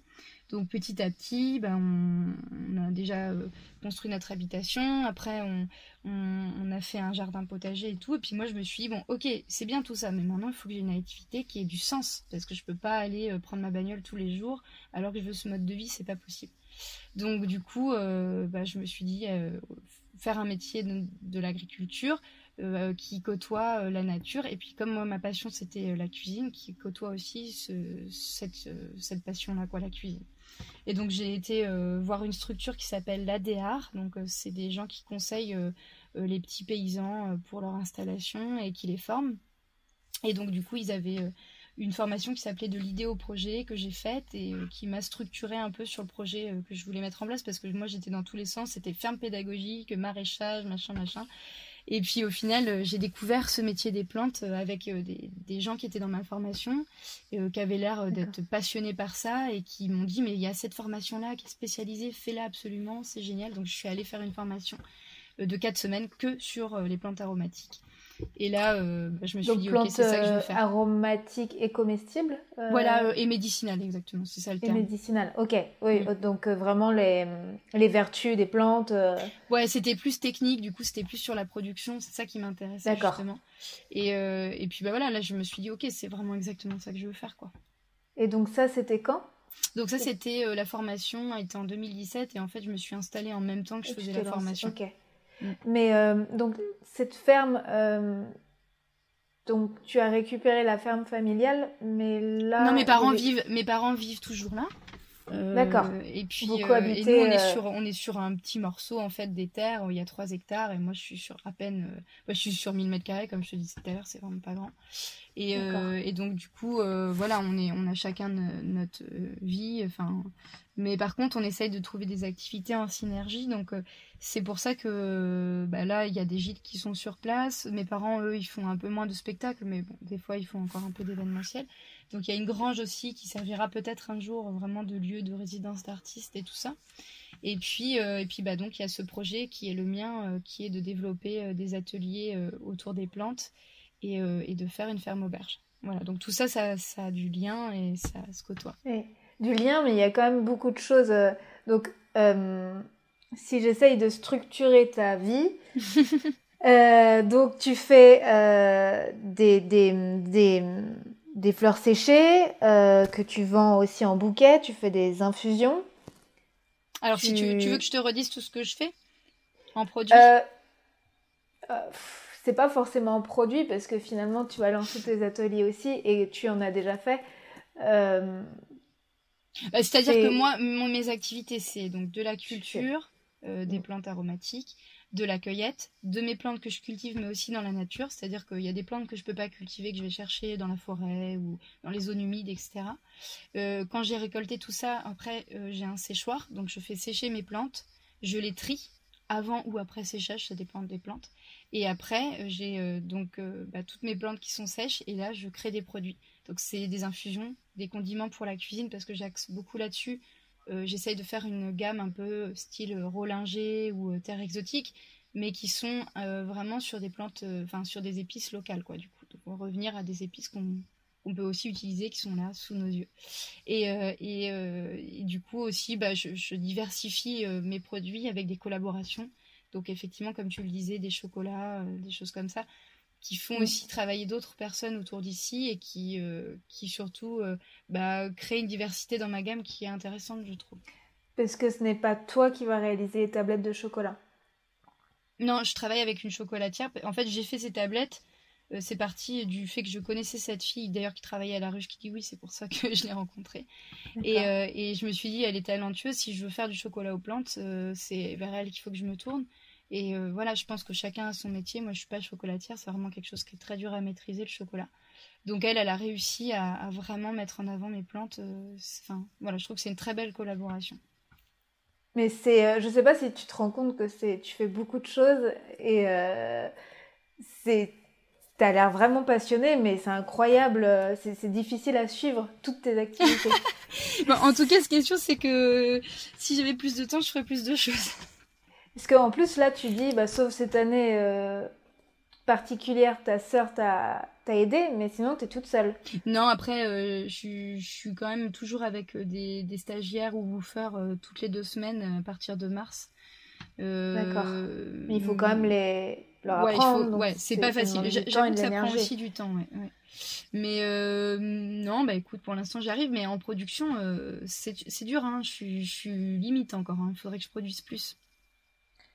Donc, petit à petit, bah, on, on a déjà euh, construit notre habitation. Après, on, on, on a fait un jardin potager et tout. Et puis moi, je me suis dit, bon, ok, c'est bien tout ça, mais maintenant, il faut que j'ai une activité qui ait du sens, parce que je peux pas aller euh, prendre ma bagnole tous les jours, alors que je veux ce mode de vie, c'est pas possible. Donc du coup, euh, bah, je me suis dit, euh, faire un métier de, de l'agriculture euh, qui côtoie euh, la nature, et puis comme moi ma passion c'était euh, la cuisine, qui côtoie aussi ce, cette, euh, cette passion-là, quoi, la cuisine. Et donc j'ai été euh, voir une structure qui s'appelle l'A D A R, donc euh, c'est des gens qui conseillent euh, euh, les petits paysans euh, pour leur installation et qui les forment. Et donc du coup ils avaient... Euh, une formation qui s'appelait de l'idée au projet, que j'ai faite et euh, qui m'a structurée un peu sur le projet euh, que je voulais mettre en place, parce que moi j'étais dans tous les sens, c'était ferme pédagogique, maraîchage, machin, machin. Et puis au final, euh, j'ai découvert ce métier des plantes euh, avec euh, des, des gens qui étaient dans ma formation, euh, qui avaient l'air euh, d'être D'accord. passionnés par ça et qui m'ont dit, mais il y a cette formation-là qui est spécialisée, fais-la absolument, c'est génial. Donc je suis allée faire une formation euh, de quatre semaines que sur euh, les plantes aromatiques. Et là, euh, bah, je me suis donc, dit, ok, c'est ça que je vais faire. Aromatique et comestible euh... Voilà, euh, et médicinale, exactement, c'est ça le terme. Et médicinale, ok, oui, mmh. donc euh, vraiment les, les vertus des plantes. Euh... Ouais, c'était plus technique, du coup, c'était plus sur la production, c'est ça qui m'intéressait, D'accord. justement. Et, euh, et puis, bah, voilà, là, je me suis dit, ok, c'est vraiment exactement ça que je veux faire, quoi. Et donc, ça, c'était quand ? Donc, ça, c'était euh, la formation, était en deux mille dix-sept, et en fait, je me suis installée en même temps que je et faisais la lancée. Formation. Ok. Mais euh, donc cette ferme, euh, donc tu as récupéré la ferme familiale, mais là. Non, mes parents est... vivent, mes parents vivent toujours là. Euh, D'accord. Et puis vous cohabitez, euh, et nous, on est sur, on est sur un petit morceau en fait des terres où il y a trois hectares et moi je suis sur à peine, euh, moi je suis sur mille mètres carrés comme je te disais tout à l'heure, c'est vraiment pas grand. Et, euh, et donc du coup, euh, voilà, on est, on a chacun ne, notre euh, vie, enfin. Mais par contre, on essaye de trouver des activités en synergie. Donc, euh, c'est pour ça que euh, bah là, il y a des gîtes qui sont sur place. Mes parents, eux, ils font un peu moins de spectacles. Mais bon, des fois, ils font encore un peu d'événementiel. Donc, il y a une grange aussi qui servira peut-être un jour vraiment de lieu de résidence d'artistes et tout ça. Et puis, euh, et puis bah, donc, il y a ce projet qui est le mien, euh, qui est de développer euh, des ateliers euh, autour des plantes et, euh, et de faire une ferme auberge. Voilà, donc tout ça, ça, ça a du lien et ça se côtoie. Oui. Du lien, mais il y a quand même beaucoup de choses. Donc, euh, si j'essaye de structurer ta vie, euh, donc tu fais euh, des, des, des, des fleurs séchées euh, que tu vends aussi en bouquet, tu fais des infusions. Alors, tu... si tu, tu veux que je te redise tout ce que je fais en produit euh, euh, c'est pas forcément un produit parce que finalement tu vas lancer tes ateliers aussi et tu en as déjà fait. Euh, bah, c'est-à-dire que moi, mon, mes activités, c'est donc de la culture, euh, des plantes aromatiques, de la cueillette, de mes plantes que je cultive mais aussi dans la nature, c'est-à-dire qu'il y a des plantes que je ne peux pas cultiver, que je vais chercher dans la forêt ou dans les zones humides, et cetera. Euh, quand j'ai récolté tout ça, après euh, j'ai un séchoir, donc je fais sécher mes plantes, je les trie avant ou après séchage, ça dépend des plantes, et après j'ai euh, donc euh, bah, toutes mes plantes qui sont sèches et là je crée des produits. Donc c'est des infusions, des condiments pour la cuisine parce que j'axe beaucoup là-dessus. Euh, j'essaye de faire une gamme un peu style Rollinger ou euh, Terre Exotique, mais qui sont euh, vraiment sur des plantes, enfin euh, sur des épices locales, quoi, du coup. Donc on va revenir à des épices qu'on, qu'on peut aussi utiliser, qui sont là, sous nos yeux. Et, euh, et, euh, et du coup aussi, bah, je, je diversifie euh, mes produits avec des collaborations. Donc effectivement, comme tu le disais, des chocolats, euh, des choses comme ça, qui font mmh. aussi travailler d'autres personnes autour d'ici et qui, euh, qui surtout euh, bah, créent une diversité dans ma gamme qui est intéressante, je trouve. Parce que ce n'est pas toi qui vas réaliser les tablettes de chocolat. Non, je travaille avec une chocolatière. En fait, j'ai fait ces tablettes. Euh, c'est parti du fait que je connaissais cette fille, d'ailleurs, qui travaillait à La Ruche qui dit oui, c'est pour ça que je l'ai rencontrée. Et, euh, et je me suis dit, elle est talentueuse. Si je veux faire du chocolat aux plantes, euh, c'est vers elle qu'il faut que je me tourne. Et euh, voilà, je pense que chacun a son métier. Moi, je ne suis pas chocolatière. C'est vraiment quelque chose qui est très dur à maîtriser, le chocolat. Donc, elle, elle a réussi à, à vraiment mettre en avant mes plantes. Euh, enfin, voilà, je trouve que c'est une très belle collaboration. Mais c'est, euh, je ne sais pas si tu te rends compte que c'est, tu fais beaucoup de choses. Et euh, c'est, tu as l'air vraiment passionnée, mais c'est incroyable. C'est, c'est difficile à suivre, toutes tes activités. Bon, en tout cas, ce qui est sûr, c'est que si j'avais plus de temps, je ferais plus de choses. Parce qu'en plus, là, tu dis, bah, sauf cette année euh, particulière, ta sœur t'a, t'a aidée, mais sinon, t'es toute seule. Non, après, euh, je suis quand même toujours avec des, des stagiaires ou woofers euh, toutes les deux semaines à partir de mars. Euh, D'accord. Mais il faut quand même les... leur ouais, apprendre. Faut... Ouais, c'est, c'est pas facile. J'ai, j'avoue que ça prend aussi du temps, ouais. ouais. Mais euh, non, bah écoute, pour l'instant j'y arrive, mais en production, euh, c'est, c'est dur, hein. Je suis limite encore, hein. Faudrait que je produise plus.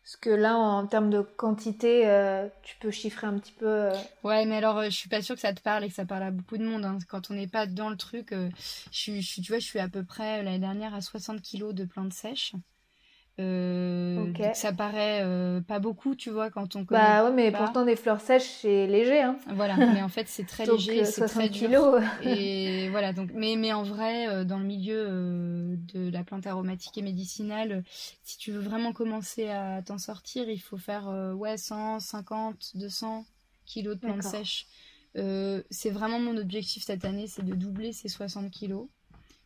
Parce que là, en termes de quantité, euh, tu peux chiffrer un petit peu... Euh... Ouais, mais alors, euh, je suis pas sûre que ça te parle et que ça parle à beaucoup de monde. Hein. Quand on n'est pas dans le truc, euh, je, je, tu vois, je suis à peu près, l'année dernière, à soixante kilos de plantes sèches. Euh, okay. Donc ça paraît euh, pas beaucoup, tu vois, quand on connaît. Bah ouais, mais pas. Pourtant, des fleurs sèches, c'est léger. Hein. Voilà, mais en fait, c'est très donc, léger, euh, c'est très dur. Et voilà, donc, mais, mais en vrai, euh, dans le milieu... Euh, de la plante aromatique et médicinale, si tu veux vraiment commencer à t'en sortir, il faut faire euh, ouais, cent cinquante, deux cents kilos de plantes D'accord. sèches. Euh, c'est vraiment mon objectif cette année, c'est de doubler ces soixante kilos.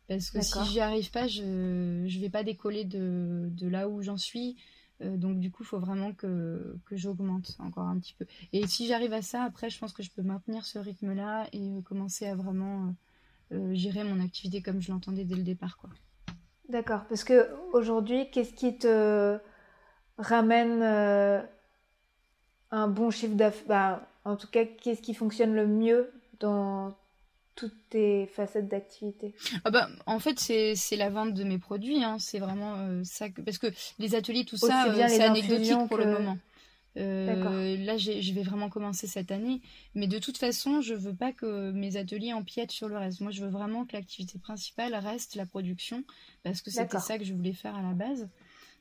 Parce que D'accord. si j'y arrive pas, je ne vais pas décoller de, de là où j'en suis. Euh, donc du coup, il faut vraiment que, que j'augmente encore un petit peu. Et si j'arrive à ça, après, je pense que je peux maintenir ce rythme-là et euh, commencer à vraiment euh, gérer mon activité comme je l'entendais dès le départ, quoi. D'accord, parce qu'aujourd'hui, qu'est-ce qui te ramène euh, un bon chiffre d'affaires, bah, en tout cas, qu'est-ce qui fonctionne le mieux dans toutes tes facettes d'activité? Ah bah, en fait, c'est, c'est la vente de mes produits, hein. C'est vraiment euh, ça, que... parce que les ateliers, tout ça, euh, c'est anecdotique pour que... le moment. Euh, là j'ai, je vais vraiment commencer cette année, mais de toute façon je veux pas que mes ateliers empiètent sur le reste. Moi je veux vraiment que l'activité principale reste la production, parce que c'était D'accord. ça que je voulais faire à la base.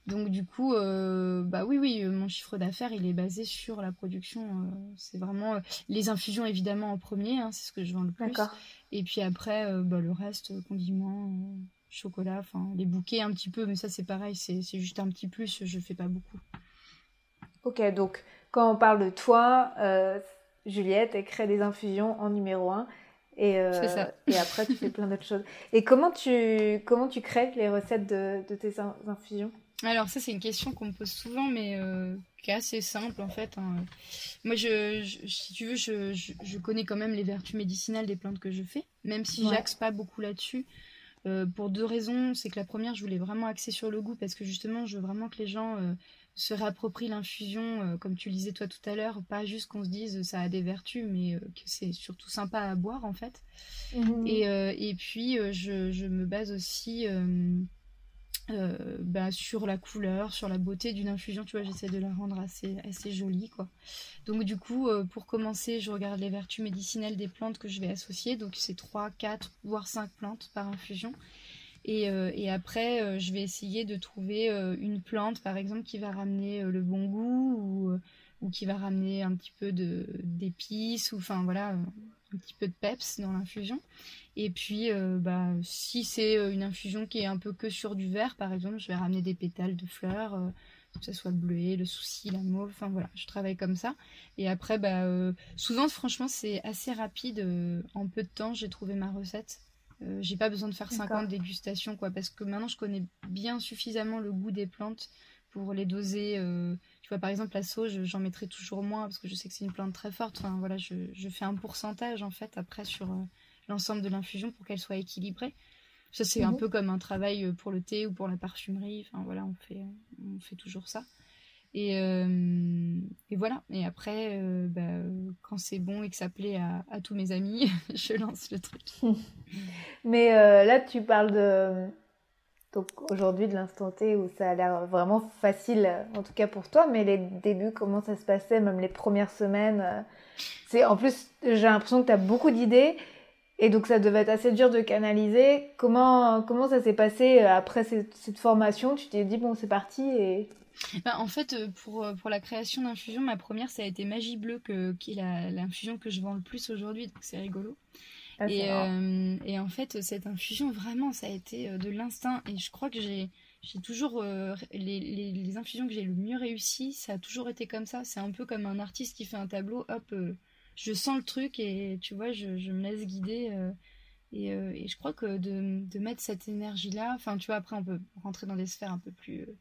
Donc du coup euh, bah oui oui mon chiffre d'affaires il est basé sur la production, euh, c'est vraiment euh, les infusions évidemment en premier, hein, c'est ce que je vends le plus. D'accord. Et puis après euh, bah, le reste, condiments, euh, chocolat, enfin les bouquets un petit peu, mais ça c'est pareil, c'est, c'est juste un petit plus, je fais pas beaucoup. Ok, donc quand on parle de toi, euh, Juliette, elle crée des infusions en numéro un et, euh, c'est ça. Et après tu fais plein d'autres choses. Et comment tu, comment tu crées les recettes de, de tes infusions ? Alors ça c'est une question qu'on me pose souvent, mais euh, qui est assez simple en fait, hein. Moi je, je, si tu veux, je, je, je connais quand même les vertus médicinales des plantes que je fais, même si ouais. j'axe pas beaucoup là-dessus. Euh, pour deux raisons, c'est que la première, je voulais vraiment axer sur le goût, parce que justement je veux vraiment que les gens... Euh, se réapproprient l'infusion, euh, comme tu le disais toi tout à l'heure, pas juste qu'on se dise ça a des vertus, mais euh, que c'est surtout sympa à boire en fait. Mmh. Et, euh, et puis euh, je, je me base aussi euh, euh, bah, sur la couleur, sur la beauté d'une infusion. Tu vois, j'essaie de la rendre assez, assez jolie, quoi. Donc du coup, euh, pour commencer, je regarde les vertus médicinales des plantes que je vais associer. Donc c'est trois, quatre, voire cinq plantes par infusion. Et, euh, et après, euh, je vais essayer de trouver euh, une plante, par exemple, qui va ramener euh, le bon goût ou, euh, ou qui va ramener un petit peu d'épices ou enfin voilà, euh, un petit peu de peps dans l'infusion. Et puis, euh, bah, si c'est une infusion qui est un peu que sur du vert, par exemple, je vais ramener des pétales de fleurs, euh, que ce soit le bleuet, le souci, la mauve, enfin voilà, je travaille comme ça. Et après, bah, euh, souvent, franchement, c'est assez rapide. Euh, en peu de temps, j'ai trouvé ma recette. Euh, j'ai pas besoin de faire cinquante dégustations, quoi, parce que maintenant je connais bien suffisamment le goût des plantes pour les doser. Euh, tu vois, par exemple, la sauge, j'en mettrai toujours moins parce que je sais que c'est une plante très forte. Enfin, voilà, je, je fais un pourcentage en fait après sur euh, l'ensemble de l'infusion pour qu'elle soit équilibrée. Ça, c'est mmh. un peu comme un travail pour le thé ou pour la parfumerie. Enfin, voilà, on fait, on fait toujours ça. Et, euh, et voilà. Et après, euh, bah, quand c'est bon et que ça plaît à, à tous mes amis, je lance le truc. Mais euh, là, tu parles de donc aujourd'hui de l'instant T où ça a l'air vraiment facile, en tout cas pour toi. Mais les débuts, comment ça se passait, même les premières semaines. C'est en plus, j'ai l'impression que tu as beaucoup d'idées et donc ça devait être assez dur de canaliser. Comment comment ça s'est passé après cette, cette formation? Tu t'es dit bon, c'est parti et Ben, en fait, pour, pour la création d'infusion, ma première, ça a été Magie Bleue, que, qui est l'infusion que je vends le plus aujourd'hui, donc c'est rigolo. Ah, et, euh, et en fait, cette infusion, vraiment, ça a été de l'instinct. Et je crois que j'ai toujours... Euh, les, les, les infusions que j'ai le mieux réussies, ça a toujours été comme ça. C'est un peu comme un artiste qui fait un tableau, hop, euh, je sens le truc et tu vois, je, je me laisse guider... Euh, Et, euh, et je crois que de, de mettre cette énergie-là, enfin tu vois, après on peut rentrer dans des sphères un peu plus... Euh,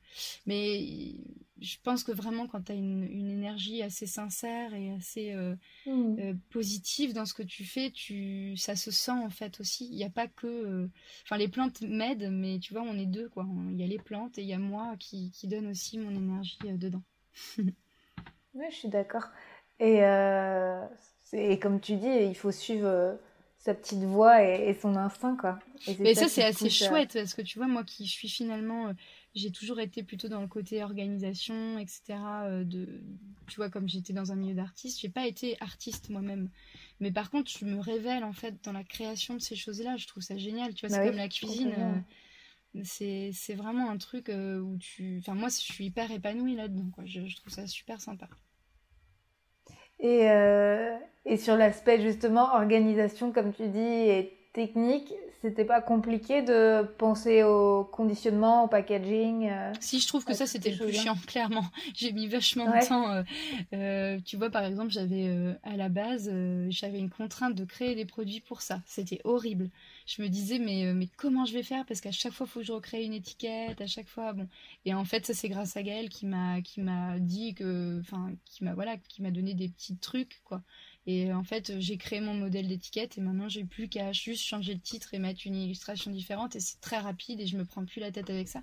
mais je pense que vraiment quand tu as une, une énergie assez sincère et assez euh, mmh. euh, positive dans ce que tu fais, tu, ça se sent en fait aussi. Il n'y a pas que... Enfin euh, les plantes m'aident, mais tu vois, on est deux, quoi. Il y a les plantes et il y a moi qui, qui donne aussi mon énergie euh, dedans. Oui, je suis d'accord. Et, euh, et comme tu dis, il faut suivre... Euh... sa petite voix et, et son instinct, quoi. Et mais ça, ça c'est assez chouette, parce que tu vois, moi qui suis finalement... Euh, j'ai toujours été plutôt dans le côté organisation, et cetera. Euh, de, tu vois, comme j'étais dans un milieu d'artiste, j'ai pas été artiste moi-même. Mais par contre, je me révèle, en fait, dans la création de ces choses-là. Je trouve ça génial, tu vois, bah c'est oui, comme la cuisine. Euh, c'est, c'est vraiment un truc euh, où tu... Enfin, moi, je suis hyper épanouie là-dedans, quoi. Je, je trouve ça super sympa. Et, euh, et sur l'aspect justement organisation, comme tu dis, et technique, c'était pas compliqué de penser au conditionnement, au packaging euh, Si, je trouve que ça, c'était le plus chiant, clairement. J'ai mis vachement ouais. de temps. Euh, euh, tu vois, par exemple, j'avais euh, à la base, euh, j'avais une contrainte de créer des produits pour ça. C'était horrible. Je me disais, mais, euh, mais comment je vais faire? Parce qu'à chaque fois, il faut que je recrée une étiquette, à chaque fois, bon. Et en fait, ça, c'est grâce à Gaëlle qui m'a qui m'a dit que... Enfin, qui m'a voilà, qui m'a donné des petits trucs, quoi. Et en fait, j'ai créé mon modèle d'étiquette et maintenant, j'ai plus qu'à juste changer le titre et mettre une illustration différente. Et c'est très rapide et je me prends plus la tête avec ça.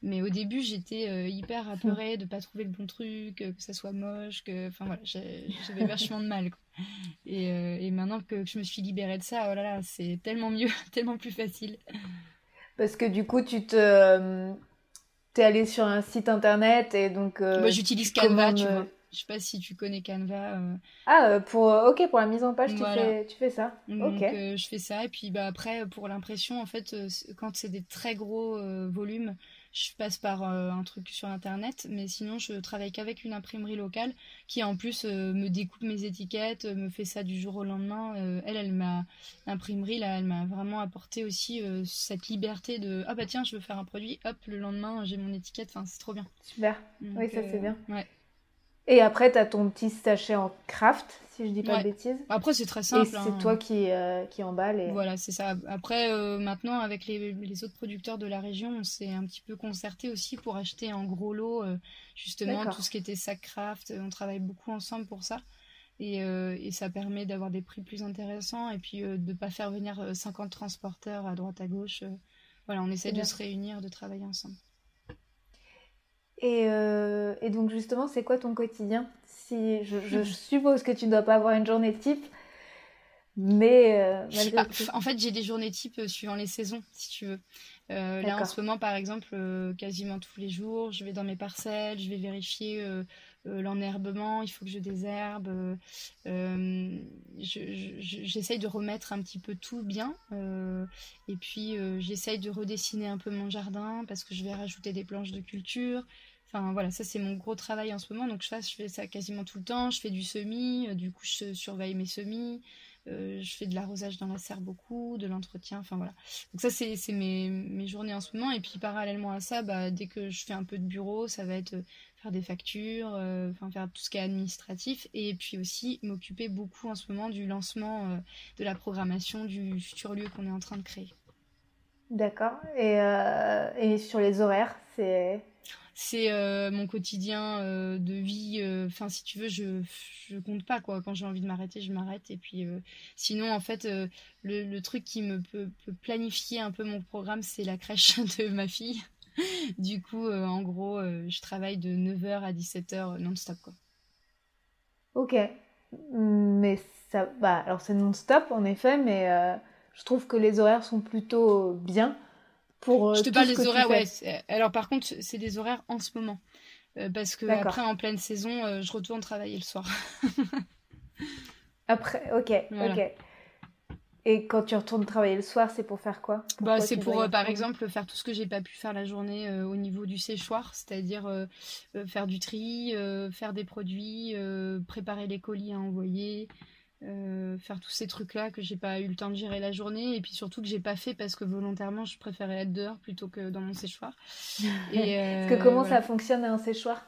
Mais au début, j'étais euh, hyper apeurée de pas trouver le bon truc, que ça soit moche, que... Enfin, voilà, j'avais vachement de mal, quoi. Et, euh, et maintenant que je me suis libérée de ça, oh là là, c'est tellement mieux, tellement plus facile. Parce que du coup, tu te... T'es allée sur un site internet et donc... Euh, Moi, j'utilise Canva, tu vois. Je sais pas si tu connais Canva. Euh... Ah, pour, ok, pour la mise en page, voilà. tu, fais, tu fais ça. Donc, okay. euh, je fais ça. Et puis bah, après, pour l'impression, en fait, quand c'est des très gros euh, volumes, je passe par euh, un truc sur Internet. Mais sinon, je travaille qu'avec une imprimerie locale qui, en plus, euh, me découpe mes étiquettes, me fait ça du jour au lendemain. Euh, elle, elle m'a... L'imprimerie, là, elle m'a vraiment apporté aussi euh, cette liberté de... Ah bah tiens, je veux faire un produit. Hop, le lendemain, j'ai mon étiquette. Enfin, c'est trop bien. Super. Donc, oui, ça, euh, c'est bien. Ouais. Et après, tu as ton petit sachet en craft, si je dis pas ouais. de bêtises. Après, c'est très simple. Et c'est hein. toi qui, euh, qui emballe. Et... Voilà, c'est ça. Après, euh, maintenant, avec les, les autres producteurs de la région, on s'est un petit peu concerté aussi pour acheter en gros lot, euh, justement, tout ce qui était sac craft. On travaille beaucoup ensemble pour ça. Et, euh, et ça permet d'avoir des prix plus intéressants et puis euh, de ne pas faire venir cinquante transporteurs à droite à gauche. Voilà, on essaie de se réunir, de travailler ensemble. Et, euh, et donc justement, c'est quoi ton quotidien? Si je, je suppose que tu ne dois pas avoir une journée type, Mais euh, malgré... ah, en fait, j'ai des journées types suivant les saisons, si tu veux. Euh, là, en ce moment, par exemple, euh, quasiment tous les jours, je vais dans mes parcelles, je vais vérifier euh, euh, l'enherbement, il faut que je désherbe. Euh, euh, je, je, j'essaye de remettre un petit peu tout bien. Euh, et puis, euh, j'essaye de redessiner un peu mon jardin parce que je vais rajouter des planches de culture. Enfin, voilà, ça, c'est mon gros travail en ce moment. Donc, je fais, je fais ça quasiment tout le temps. Je fais du semis. Euh, du coup, je surveille mes semis. Euh, je fais de l'arrosage dans la serre beaucoup, de l'entretien, enfin voilà. Donc ça, c'est, c'est mes, mes journées en ce moment. Et puis parallèlement à ça, bah, dès que je fais un peu de bureau, ça va être faire des factures, euh, enfin faire tout ce qui est administratif. Et puis aussi m'occuper beaucoup en ce moment du lancement, euh, de la programmation du futur lieu qu'on est en train de créer. D'accord. Et, euh, et sur les horaires, c'est... C'est euh, mon quotidien euh, de vie. Enfin, euh, si tu veux, je je compte pas, quoi. Quand j'ai envie de m'arrêter, je m'arrête. Et puis, euh, sinon, en fait, euh, le, le truc qui me peut, peut planifier un peu mon programme, c'est la crèche de ma fille. Du coup, euh, en gros, euh, je travaille de neuf heures à dix-sept heures non-stop, quoi. Ok. Mais ça... Bah, alors, c'est non-stop, en effet, mais euh, je trouve que les horaires sont plutôt bien. Pour je te parle des horaires, ouais. Alors par contre, c'est des horaires en ce moment. Euh, parce que D'accord. après, en pleine saison, euh, je retourne travailler le soir. Après, ok, voilà. ok. Et quand tu retournes travailler le soir, c'est pour faire quoi ? Pourquoi bah, c'est pour, euh, par exemple, faire tout ce que j'ai pas pu faire la journée euh, au niveau du séchoir, c'est-à-dire euh, euh, faire du tri, euh, faire des produits, euh, préparer les colis à envoyer... Euh, faire tous ces trucs-là que j'ai pas eu le temps de gérer la journée et puis surtout que j'ai pas fait parce que volontairement je préférais être dehors plutôt que dans mon séchoir. Et euh, parce que comment voilà. ça fonctionne un séchoir ?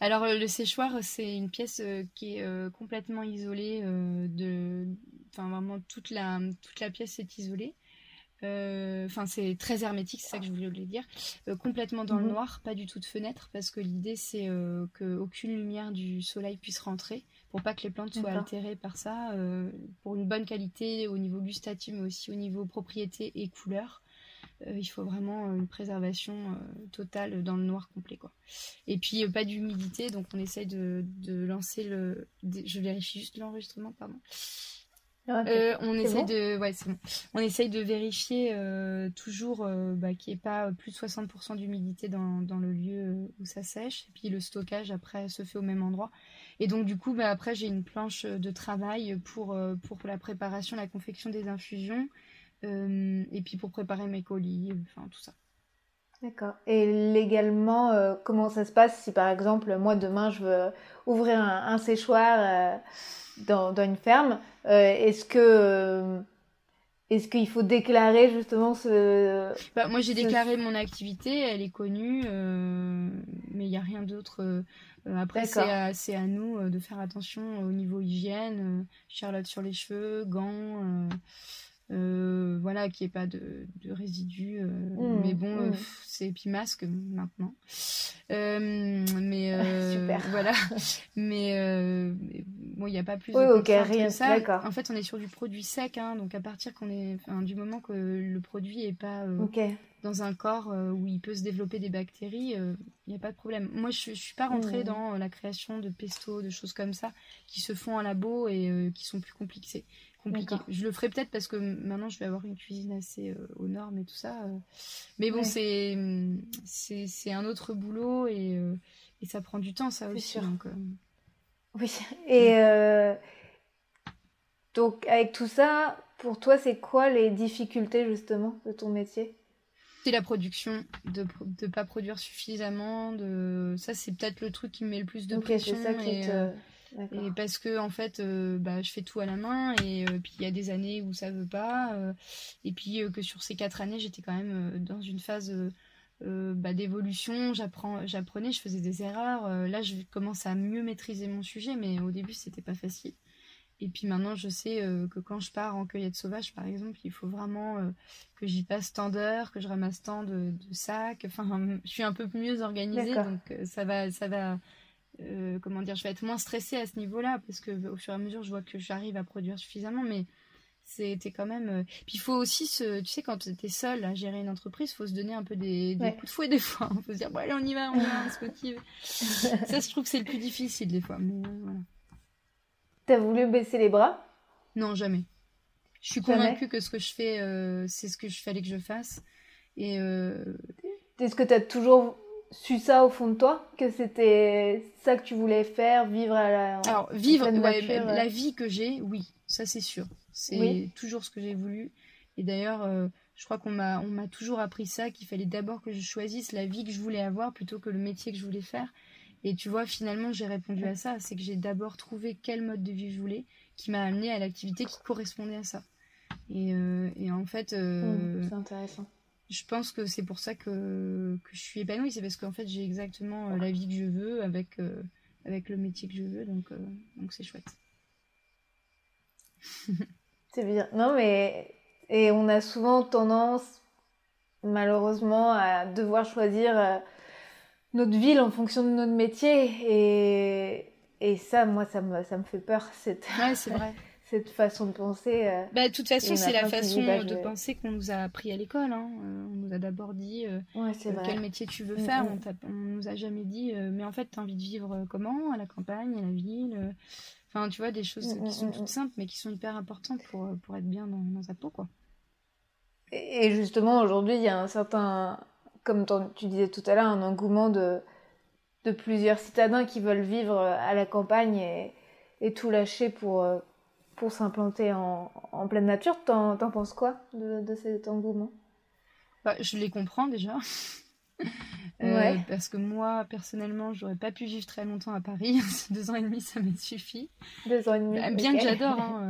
Alors le séchoir, c'est une pièce euh, qui est euh, complètement isolée euh, de, enfin vraiment toute la toute la pièce est isolée. Enfin, euh, c'est très hermétique, c'est ça que je voulais dire. Euh, complètement dans mmh. le noir, pas du tout de fenêtre, parce que l'idée c'est euh, qu'aucune lumière du soleil puisse rentrer, pour pas que les plantes soient D'accord. altérées par ça, euh, pour une bonne qualité au niveau gustatif, mais aussi au niveau propriété et couleur. Euh, il faut vraiment une préservation euh, totale dans le noir complet, quoi. Et puis euh, pas d'humidité, donc on essaye de, de lancer le. De... Je vérifie juste l'enregistrement, pardon. Euh, on c'est essaye bon de, ouais, c'est bon. On essaye de vérifier euh, toujours euh, bah, qu'il n'y ait pas plus de soixante pour cent d'humidité dans, dans le lieu où ça sèche. Et puis le stockage après se fait au même endroit. Et donc du coup, bah, après j'ai une planche de travail pour euh, pour la préparation, la confection des infusions, euh, et puis pour préparer mes colis, enfin tout ça. D'accord. Et légalement, euh, comment ça se passe si par exemple moi demain je veux ouvrir un, un séchoir euh... Dans, dans une ferme, euh, est-ce que euh, est-ce qu'il faut déclarer justement ce... Bah, moi j'ai ce... déclaré mon activité, elle est connue, euh, mais il n'y a rien d'autre. Euh, après c'est à, c'est à nous euh, de faire attention au niveau hygiène, euh, charlotte sur les cheveux, gants, euh, euh, voilà, qu'il n'y ait pas de, de résidus. Euh, mmh, mais bon, mmh. euh, c'est épimasque maintenant. Euh, mais euh, Super. Voilà. mais... Euh, mais Bon, il n'y a pas plus oui, de okay, rien, que ça. D'accord. En fait, on est sur du produit sec, hein, donc à partir qu'on est, enfin, du moment que le produit n'est pas euh, okay. dans un corps euh, où il peut se développer des bactéries, il euh, n'y a pas de problème. Moi, je ne suis pas rentrée mmh. dans euh, la création de pestos, de choses comme ça, qui se font en labo et euh, qui sont plus compliquées. Compliqué. Je le ferai peut-être parce que maintenant je vais avoir une cuisine assez euh, aux normes et tout ça. Euh. Mais bon, ouais. c'est, c'est, c'est un autre boulot et, euh, et ça prend du temps, ça aussi. C'est sûr. Donc, euh... Oui, et euh, donc avec tout ça, pour toi, c'est quoi les difficultés justement de ton métier ? C'est la production, de ne pas produire suffisamment, de... ça c'est peut-être le truc qui me met le plus de okay, pression. C'est ça qui et, te... euh, et parce que en fait, euh, bah, je fais tout à la main et euh, puis il y a des années où ça ne veut pas. Euh, et puis euh, que sur ces quatre années, j'étais quand même euh, dans une phase... Euh, Euh, bah, d'évolution, j'apprends, j'apprenais, je faisais des erreurs. Euh, là, je commence à mieux maîtriser mon sujet, mais au début, c'était pas facile. Et puis maintenant, je sais euh, que quand je pars en cueillette sauvage, par exemple, il faut vraiment euh, que j'y passe tant d'heures, que je ramasse tant de, de sacs. Enfin, je suis un peu mieux organisée, D'accord. donc euh, ça va, ça va. Euh, comment dire, je vais être moins stressée à ce niveau-là, parce que au fur et à mesure, je vois que j'arrive à produire suffisamment, mais c'était quand même... Puis il faut aussi se... tu sais, quand t'es seule à gérer une entreprise, il faut se donner un peu des, des ouais. coups de fouet des fois. Il faut se dire, bon allez, on y va, on y va, on se motive. Ça, je trouve que c'est le plus difficile des fois. Mais voilà. T'as voulu baisser les bras ? Non, jamais. Je suis convaincue que ce que je fais, euh, c'est ce que je fallait que je fasse. Et euh... Est-ce que tu as toujours su ça au fond de toi, que c'était ça que tu voulais faire, vivre à la... Alors, vivre, ouais, nature, la vie que j'ai, oui, ça c'est sûr. C'est oui. toujours ce que j'ai voulu. Et d'ailleurs, euh, je crois qu'on m'a, on m'a toujours appris ça, qu'il fallait d'abord que je choisisse la vie que je voulais avoir plutôt que le métier que je voulais faire. Et tu vois, finalement, j'ai répondu à ça. C'est que j'ai d'abord trouvé quel mode de vie je voulais, qui m'a amené à l'activité qui correspondait à ça. Et, euh, et en fait... Euh, mmh, c'est intéressant. Je pense que c'est pour ça que, que je suis épanouie. C'est parce qu'en fait, j'ai exactement euh, la vie que je veux avec, euh, avec le métier que je veux. Donc, euh, donc c'est chouette. C'est bien. Non, mais... Et on a souvent tendance, malheureusement, à devoir choisir... Euh... notre ville en fonction de notre métier et, et ça, moi, ça me, ça me fait peur, cette, ouais, c'est vrai. cette façon de penser. Euh... Bah, de toute façon, c'est la façon dit, bah, de vais... penser qu'on nous a appris à l'école. Hein. Euh, on nous a d'abord dit euh, ouais, euh, quel métier tu veux faire. Mmh, on, on nous a jamais dit, euh, mais en fait, tu as envie de vivre comment? À la campagne, à la ville euh... Enfin, tu vois, des choses mmh, qui sont mmh, toutes simples, mais qui sont hyper importantes pour, pour être bien dans, dans sa peau, quoi. Et, et justement, aujourd'hui, il y a un certain... comme tu disais tout à l'heure, un engouement de, de plusieurs citadins qui veulent vivre à la campagne et, et tout lâcher pour, pour s'implanter en, en pleine nature. T'en, t'en penses quoi de, de cet engouement? Bah, je les comprends déjà. euh, ouais. Parce que moi, personnellement, j'aurais pas pu vivre très longtemps à Paris. Deux ans et demi, ça m'a suffi. Deux ans et demi. Bah, bien okay. que j'adore. Hein,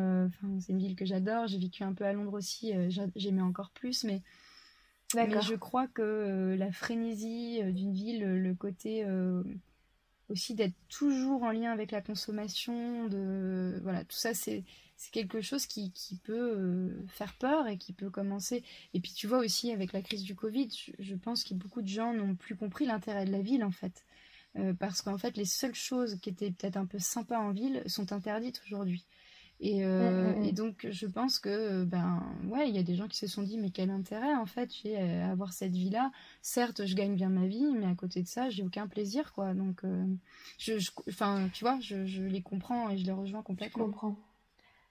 euh, c'est une ville que j'adore. J'ai vécu un peu à Londres aussi. Euh, j'aimais encore plus, mais... D'accord. Mais je crois que euh, la frénésie euh, d'une ville, euh, le côté euh, aussi d'être toujours en lien avec la consommation, de, voilà, tout ça, c'est, c'est quelque chose qui, qui peut euh, faire peur et qui peut commencer. Et puis tu vois aussi, avec la crise du Covid, je, je pense que beaucoup de gens n'ont plus compris l'intérêt de la ville, en fait. Euh, parce qu'en fait, les seules choses qui étaient peut-être un peu sympas en ville sont interdites aujourd'hui. Et, euh, mmh, mmh. et donc je pense que ben ouais, il y a des gens qui se sont dit mais quel intérêt en fait j'ai à avoir cette vie là, certes je gagne bien ma vie mais à côté de ça j'ai aucun plaisir quoi, donc euh, je, je, enfin tu vois je, je les comprends et je les rejoins complètement. Je comprends.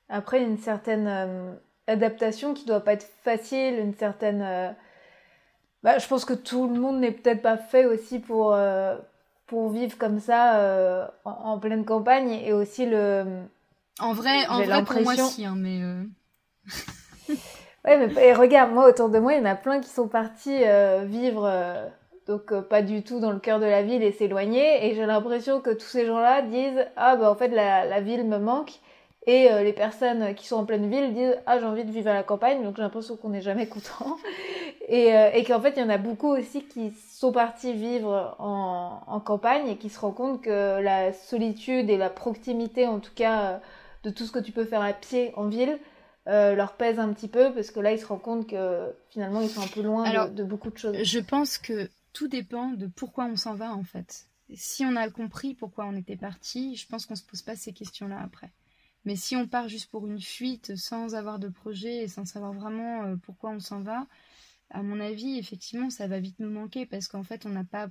Après une certaine euh, adaptation qui doit pas être facile, une certaine euh... bah, je pense que tout le monde n'est peut-être pas fait aussi pour, euh, pour vivre comme ça euh, en, en pleine campagne et aussi le... En vrai, en vrai pour moi, si, hein, mais... Euh... ouais, mais et regarde, moi, autour de moi, il y en a plein qui sont partis euh, vivre, euh, donc euh, pas du tout dans le cœur de la ville et s'éloigner, et j'ai l'impression que tous ces gens-là disent « Ah, bah en fait, la, la ville me manque », et euh, les personnes qui sont en pleine ville disent « Ah, j'ai envie de vivre à la campagne, donc j'ai l'impression qu'on n'est jamais content », et, euh, et qu'en fait, il y en a beaucoup aussi qui sont partis vivre en, en campagne et qui se rendent compte que la solitude et la proximité, en tout cas... Euh, de tout ce que tu peux faire à pied en ville, euh, leur pèse un petit peu, parce que là, ils se rendent compte que finalement, ils sont un peu loin. Alors, de, de beaucoup de choses. Je pense que tout dépend de pourquoi on s'en va, en fait. Si on a compris pourquoi on était parti, je pense qu'on ne se pose pas ces questions-là après. Mais si on part juste pour une fuite, sans avoir de projet, et sans savoir vraiment pourquoi on s'en va, à mon avis, effectivement, ça va vite nous manquer, parce qu'en fait, on n'a pas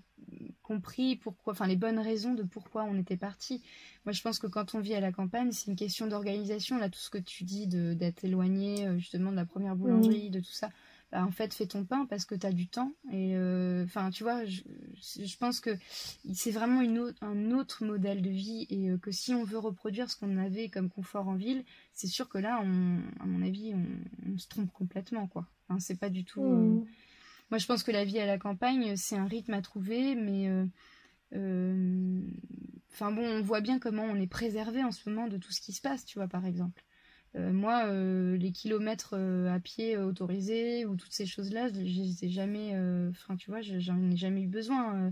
compris pourquoi, enfin, les bonnes raisons de pourquoi on était parti. Moi, je pense que quand on vit à la campagne, c'est une question d'organisation. Là, tout ce que tu dis de, d'être éloigné, justement, de la première boulangerie, mmh. de tout ça, bah, en fait, fais ton pain parce que tu as du temps. Et, enfin, euh, tu vois, je, je pense que c'est vraiment une autre, un autre modèle de vie et euh, que si on veut reproduire ce qu'on avait comme confort en ville, c'est sûr que là, on, à mon avis, on, on se trompe complètement, quoi. Enfin, c'est pas du tout... Mmh. Euh... Moi, je pense que la vie à la campagne, c'est un rythme à trouver, mais... Euh, euh... Enfin bon, on voit bien comment on est préservé en ce moment de tout ce qui se passe, tu vois, par exemple. Euh, moi, euh, les kilomètres euh, à pied euh, autorisés ou toutes ces choses-là, je les ai jamais... Enfin, euh, tu vois, j'en ai jamais eu besoin.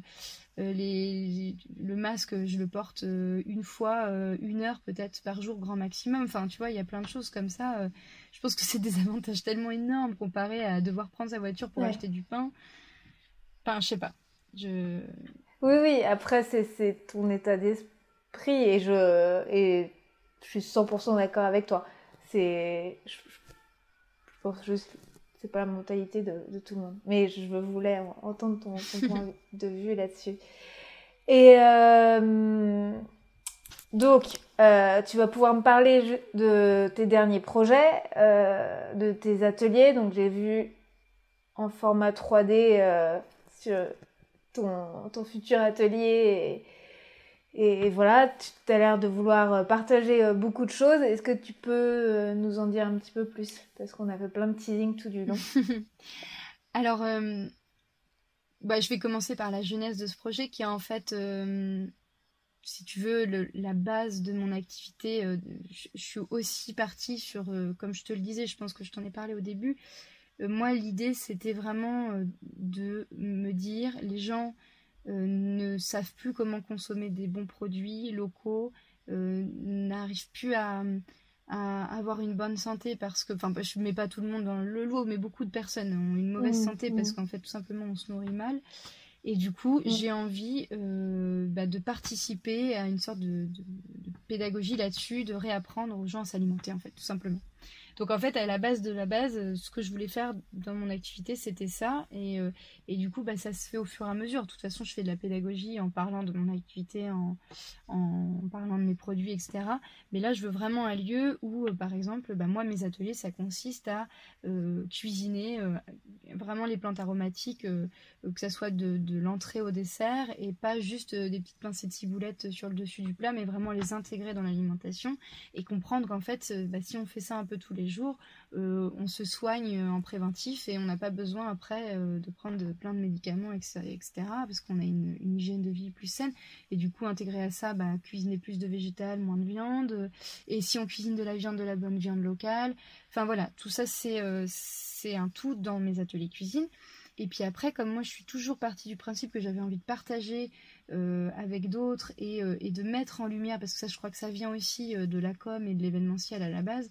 Euh, les... Le masque, je le porte euh, une fois, euh, une heure peut-être par jour, grand maximum. Enfin, tu vois, il y a plein de choses comme ça... Euh... Je pense que c'est des avantages tellement énormes comparé à devoir prendre sa voiture pour ouais. acheter du pain. Enfin, je sais pas. Je... Oui, oui. Après, c'est, c'est ton état d'esprit et je, et je suis cent pour cent d'accord avec toi. C'est... Je, je pense juste que c'est pas la mentalité de, de tout le monde. Mais je voulais entendre ton, ton point de vue là-dessus. Et... Euh... Donc, euh, tu vas pouvoir me parler de tes derniers projets, euh, de tes ateliers. Donc, j'ai vu en format trois D euh, sur ton, ton futur atelier. Et, et voilà, tu as l'air de vouloir partager beaucoup de choses. Est-ce que tu peux nous en dire un petit peu plus? Parce qu'on a fait plein de teasing tout du long. Alors, euh, bah, je vais commencer par la jeunesse de ce projet qui est en fait... Euh... si tu veux, le, la base de mon activité, euh, je, je suis aussi partie sur, euh, comme je te le disais, je pense que je t'en ai parlé au début, euh, moi l'idée c'était vraiment euh, de me dire, les gens euh, ne savent plus comment consommer des bons produits locaux, euh, n'arrivent plus à, à avoir une bonne santé parce que, enfin je ne mets pas tout le monde dans le lot, mais beaucoup de personnes ont une mauvaise mmh, santé mmh. parce qu'en fait tout simplement on se nourrit mal. Et du coup, mmh. j'ai envie euh, bah, de participer à une sorte de, de, de pédagogie là-dessus, de réapprendre aux gens à s'alimenter, en fait, tout simplement. Donc, en fait, à la base de la base, ce que je voulais faire dans mon activité, c'était ça. Et, euh, et du coup, bah, ça se fait au fur et à mesure. De toute façon, je fais de la pédagogie en parlant de mon activité, en, en parlant de mes produits, et cetera. Mais là, je veux vraiment un lieu où, euh, par exemple, bah, moi, mes ateliers, ça consiste à euh, cuisiner euh, vraiment les plantes aromatiques, euh, que ça soit de, de l'entrée au dessert, et pas juste euh, des petites pincées de ciboulette sur le dessus du plat, mais vraiment les intégrer dans l'alimentation et comprendre qu'en fait, euh, bah, si on fait ça un peu tous les jours, euh, on se soigne en préventif et on n'a pas besoin après euh, de prendre de, plein de médicaments, et cetera parce qu'on a une, une hygiène de vie plus saine. Et du coup, intégrer à ça, bah, cuisiner plus de végétal, moins de viande. Et si on cuisine de la viande, de la bonne viande locale. Enfin voilà, tout ça, c'est, euh, c'est un tout dans mes ateliers cuisine. Et puis après, comme moi, je suis toujours partie du principe que j'avais envie de partager euh, avec d'autres et, euh, et de mettre en lumière, parce que ça, je crois que ça vient aussi euh, de la com et de l'événementiel à la base,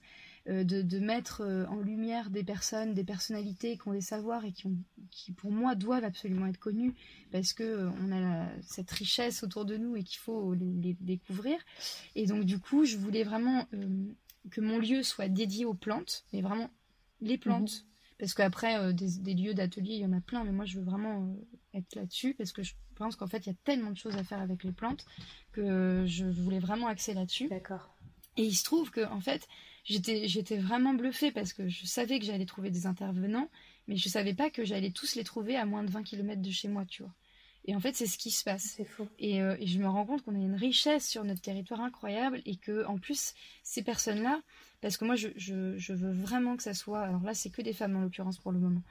Euh, de, de mettre euh, en lumière des personnes, des personnalités qui ont des savoirs et qui, ont, qui pour moi, doivent absolument être connues parce qu'on euh, a la, cette richesse autour de nous et qu'il faut les, les découvrir. Et donc, du coup, je voulais vraiment euh, que mon lieu soit dédié aux plantes, mais vraiment les plantes. Mmh. Parce qu'après, euh, des, des lieux d'atelier, il y en a plein, mais moi, je veux vraiment euh, être là-dessus parce que je pense qu'en fait, il y a tellement de choses à faire avec les plantes que je voulais vraiment axer là-dessus. D'accord. Et il se trouve que, en fait... J'étais, j'étais vraiment bluffée parce que je savais que j'allais trouver des intervenants, mais je savais pas que j'allais tous les trouver à moins de vingt kilomètres de chez moi, tu vois. Et en fait, c'est ce qui se passe. C'est fou. Et, euh, et je me rends compte qu'on a une richesse sur notre territoire incroyable et que, en plus, ces personnes-là, parce que moi, je, je, je veux vraiment que ça soit... Alors là, c'est que des femmes, en l'occurrence, pour le moment.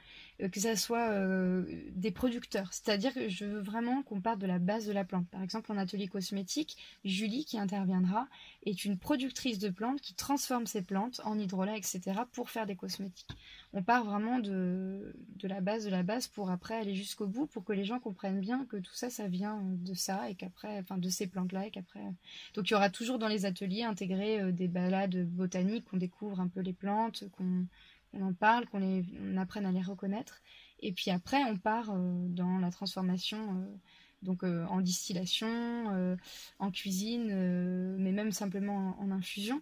Euh, que ça soit euh, des producteurs. C'est-à-dire que je veux vraiment qu'on parte de la base de la plante. Par exemple, en atelier cosmétique, Julie, qui interviendra, est une productrice de plantes qui transforme ses plantes en hydrolat, et cetera, pour faire des cosmétiques. On part vraiment de, de la base de la base pour après aller jusqu'au bout, pour que les gens comprennent bien que tout ça, ça vient de ça, et qu'après, enfin, de ces plantes-là, et qu'après... Donc, il y aura toujours dans les ateliers intégrés euh, des balades botaniques, qu'on découvre un peu les plantes, qu'on on en parle, qu'on les, on apprenne à les reconnaître. Et puis après, on part euh, dans la transformation, euh, donc euh, en distillation, euh, en cuisine, euh, mais même simplement en, en infusion.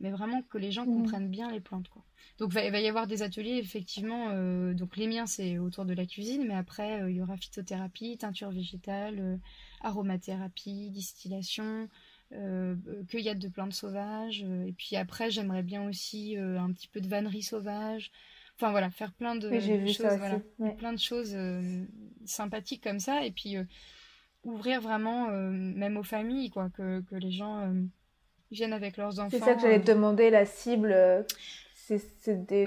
Mais vraiment que les gens mmh. comprennent bien les plantes, quoi. Donc, il va, va y avoir des ateliers, effectivement. Euh, donc, les miens, c'est autour de la cuisine. Mais après, euh, il y aura phytothérapie, teinture végétale, euh, aromathérapie, distillation... Euh, cueillette de plantes sauvages, euh, et puis après j'aimerais bien aussi euh, un petit peu de vannerie sauvage, enfin voilà, faire plein de oui, j'ai vu choses, ça aussi. Voilà, ouais. plein de choses euh, sympathiques comme ça, et puis euh, ouvrir vraiment euh, même aux familles, quoi, que, que les gens euh, viennent avec leurs enfants. C'est ça que j'allais te euh... demander, la cible, euh, c'est, c'est des...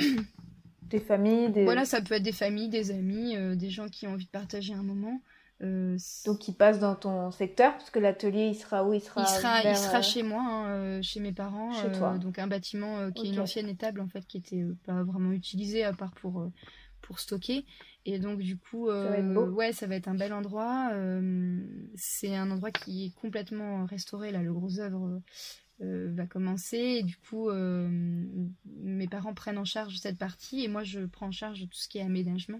des familles, des... Voilà, ça peut être des familles, des amis, euh, des gens qui ont envie de partager un moment. Euh, donc il passe dans ton secteur parce que l'atelier il sera où il sera il sera, vers... il sera chez moi, hein, chez mes parents, chez toi. Euh, donc un bâtiment euh, qui okay. est une ancienne étable en fait qui était euh, pas vraiment utilisée à part pour euh, pour stocker, et donc du coup euh, ça va être beau. Ouais, ça va être un bel endroit, euh, c'est un endroit qui est complètement restauré là, le gros œuvre euh, va commencer, et du coup euh, mes parents prennent en charge cette partie et moi je prends en charge tout ce qui est aménagement.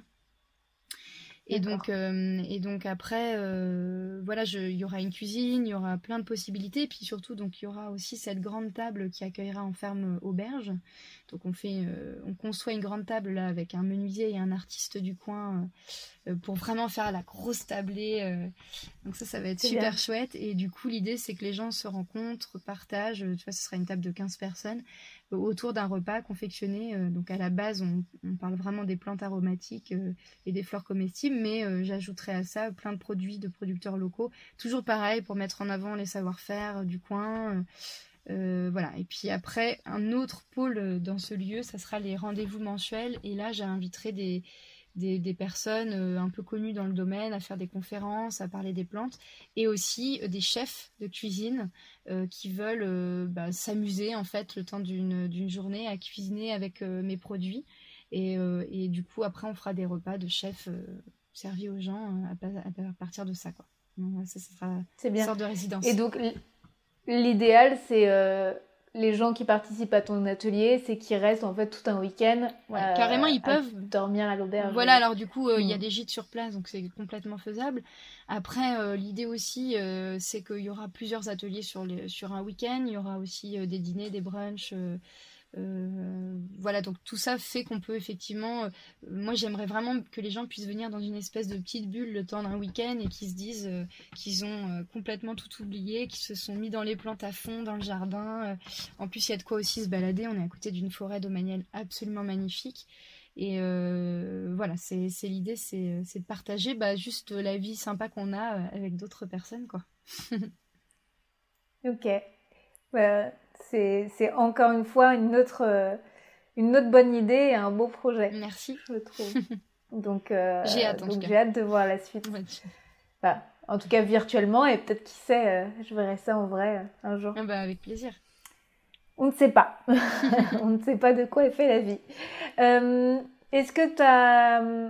Et donc, euh, et donc après, euh, voilà, je, il y aura une cuisine, il y aura plein de possibilités. Et puis surtout, donc, il y aura aussi cette grande table qui accueillera en ferme auberge. Donc on, fait, euh, on conçoit une grande table là, avec un menuisier et un artiste du coin euh, pour vraiment faire la grosse tablée. Euh. Donc ça, ça va être super bien. Chouette. Et du coup, l'idée, c'est que les gens se rencontrent, partagent. Tu vois, ce sera une table de quinze personnes euh, autour d'un repas confectionné. Euh, donc à la base, on, on parle vraiment des plantes aromatiques euh, et des fleurs comestibles. Mais euh, j'ajouterai à ça plein de produits de producteurs locaux. Toujours pareil pour mettre en avant les savoir-faire du coin. Euh, voilà. Et puis après, un autre pôle dans ce lieu, ça sera les rendez-vous mensuels. Et là, j'inviterai des, des, des personnes un peu connues dans le domaine à faire des conférences, à parler des plantes. Et aussi des chefs de cuisine euh, qui veulent euh, bah, s'amuser en fait le temps d'une, d'une journée à cuisiner avec euh, mes produits. Et, euh, et du coup, après, on fera des repas de chefs euh, servis aux gens à, à, à partir de ça, quoi. Donc, ça, ça sera c'est bien. Une sorte de résidence. Et donc, l'idéal, c'est euh, les gens qui participent à ton atelier, c'est qu'ils restent en fait tout un week-end. Ouais, euh, carrément, ils peuvent dormir à l'auberge. Voilà, alors du coup, il euh, mmh. y a des gîtes sur place, donc c'est complètement faisable. Après, euh, l'idée aussi, euh, c'est qu'il y aura plusieurs ateliers sur, les, sur un week-end. Il y aura aussi euh, des dîners, des brunchs... Euh, Euh, voilà, donc tout ça fait qu'on peut effectivement euh, moi j'aimerais vraiment que les gens puissent venir dans une espèce de petite bulle le temps d'un week-end et qu'ils se disent euh, qu'ils ont euh, complètement tout oublié, qu'ils se sont mis dans les plantes à fond, dans le jardin. En plus il y a de quoi aussi se balader, on est à côté d'une forêt domaniale absolument magnifique. Et euh, voilà, c'est, c'est l'idée, c'est, c'est de partager bah, juste la vie sympa qu'on a avec d'autres personnes, quoi. Ok, ouais. C'est, c'est encore une fois une autre, une autre bonne idée et un beau projet. Merci. Je trouve. Donc, euh, j'ai hâte, donc j'ai hâte de voir la suite. Ouais. Enfin, en tout cas, virtuellement, et peut-être, qui sait, euh, je verrai ça en vrai euh, un jour. Ah bah, avec plaisir. On ne sait pas. On ne sait pas de quoi est fait la vie. Euh, est-ce que tu as euh,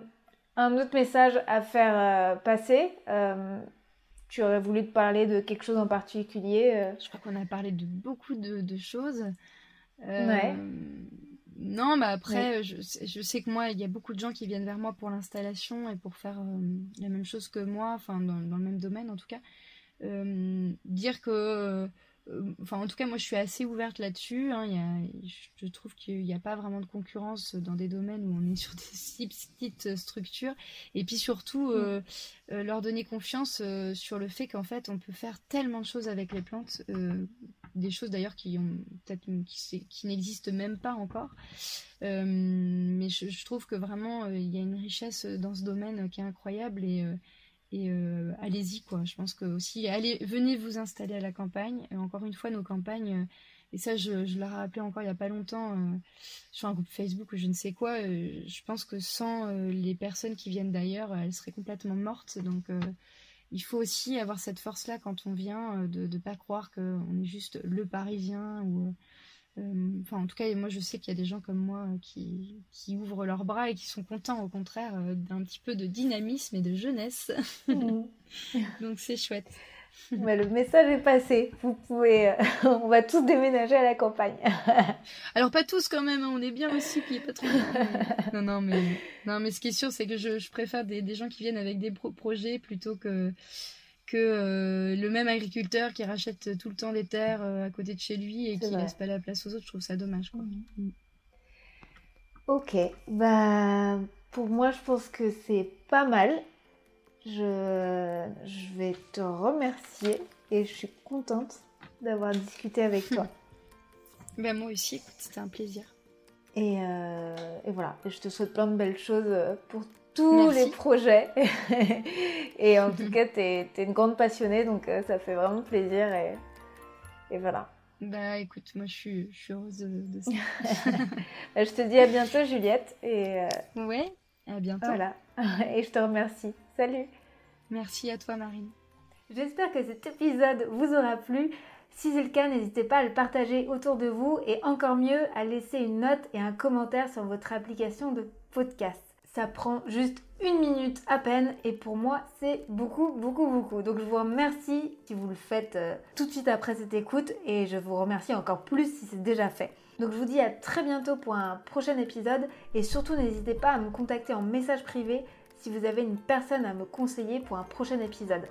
un autre message à faire euh, passer euh, Tu aurais voulu te parler de quelque chose en particulier? Je crois qu'on a parlé de beaucoup de, de choses. Euh, ouais. Non, bah après, ouais. je, je sais que moi, il y a beaucoup de gens qui viennent vers moi pour l'installation et pour faire euh, la même chose que moi, enfin, dans, dans le même domaine en tout cas. Euh, dire que... Enfin, en tout cas, moi, je suis assez ouverte là-dessus. Hein. Il y a, je trouve qu'il n'y a pas vraiment de concurrence dans des domaines où on est sur des si petites structures. Et puis surtout, mmh. euh, euh, leur donner confiance euh, sur le fait qu'en fait, on peut faire tellement de choses avec les plantes, euh, des choses d'ailleurs qui, ont, peut-être, qui, qui n'existent même pas encore. Euh, mais je, je trouve que vraiment, euh, il y a une richesse dans ce domaine qui est incroyable et... Euh, Et euh, allez-y, quoi. Je pense que aussi, allez, venez vous installer à la campagne. Et encore une fois, nos campagnes, et ça, je, je l'ai rappelé encore il n'y a pas longtemps, euh, sur un groupe Facebook ou je ne sais quoi, euh, je pense que sans euh, les personnes qui viennent d'ailleurs, elles seraient complètement mortes. Donc, euh, il faut aussi avoir cette force-là quand on vient, euh, de ne pas croire qu'on est juste le Parisien ou... Euh, enfin, en tout cas, moi je sais qu'il y a des gens comme moi qui, qui ouvrent leurs bras et qui sont contents au contraire d'un petit peu de dynamisme et de jeunesse. Mmh. Donc c'est chouette. Bah, le message est passé. Vous pouvez, euh, on va tous déménager à la campagne. Alors pas tous quand même, on est bien aussi, puis pas trop. Non non mais non mais ce qui est sûr, c'est que je, je préfère des, des gens qui viennent avec des pro- projets plutôt que que euh, le même agriculteur qui rachète tout le temps des terres euh, à côté de chez lui et c'est qui ne laisse pas la place aux autres. Je trouve ça dommage, quoi. Mmh. Ok, bah, pour moi je pense que c'est pas mal. Je... je vais te remercier et je suis contente d'avoir discuté avec toi. Ben, moi aussi, écoute, c'était un plaisir. Et, euh... et voilà, je te souhaite plein de belles choses pour tous Merci. Les projets et en tout cas t'es, t'es une grande passionnée, donc euh, ça fait vraiment plaisir et, et voilà. Bah écoute, moi je suis, je suis heureuse de, de ça. Je te dis à bientôt, Juliette, et euh... ouais, à bientôt. Voilà, et je te remercie. Salut. Merci à toi, Marine. J'espère que cet épisode vous aura plu. Si c'est le cas, n'hésitez pas à le partager autour de vous et encore mieux à laisser une note et un commentaire sur votre application de podcast. Ça prend juste une minute à peine et pour moi, c'est beaucoup, beaucoup, beaucoup. Donc, je vous remercie si vous le faites euh, tout de suite après cette écoute et je vous remercie encore plus si c'est déjà fait. Donc, je vous dis à très bientôt pour un prochain épisode et surtout, n'hésitez pas à me contacter en message privé si vous avez une personne à me conseiller pour un prochain épisode.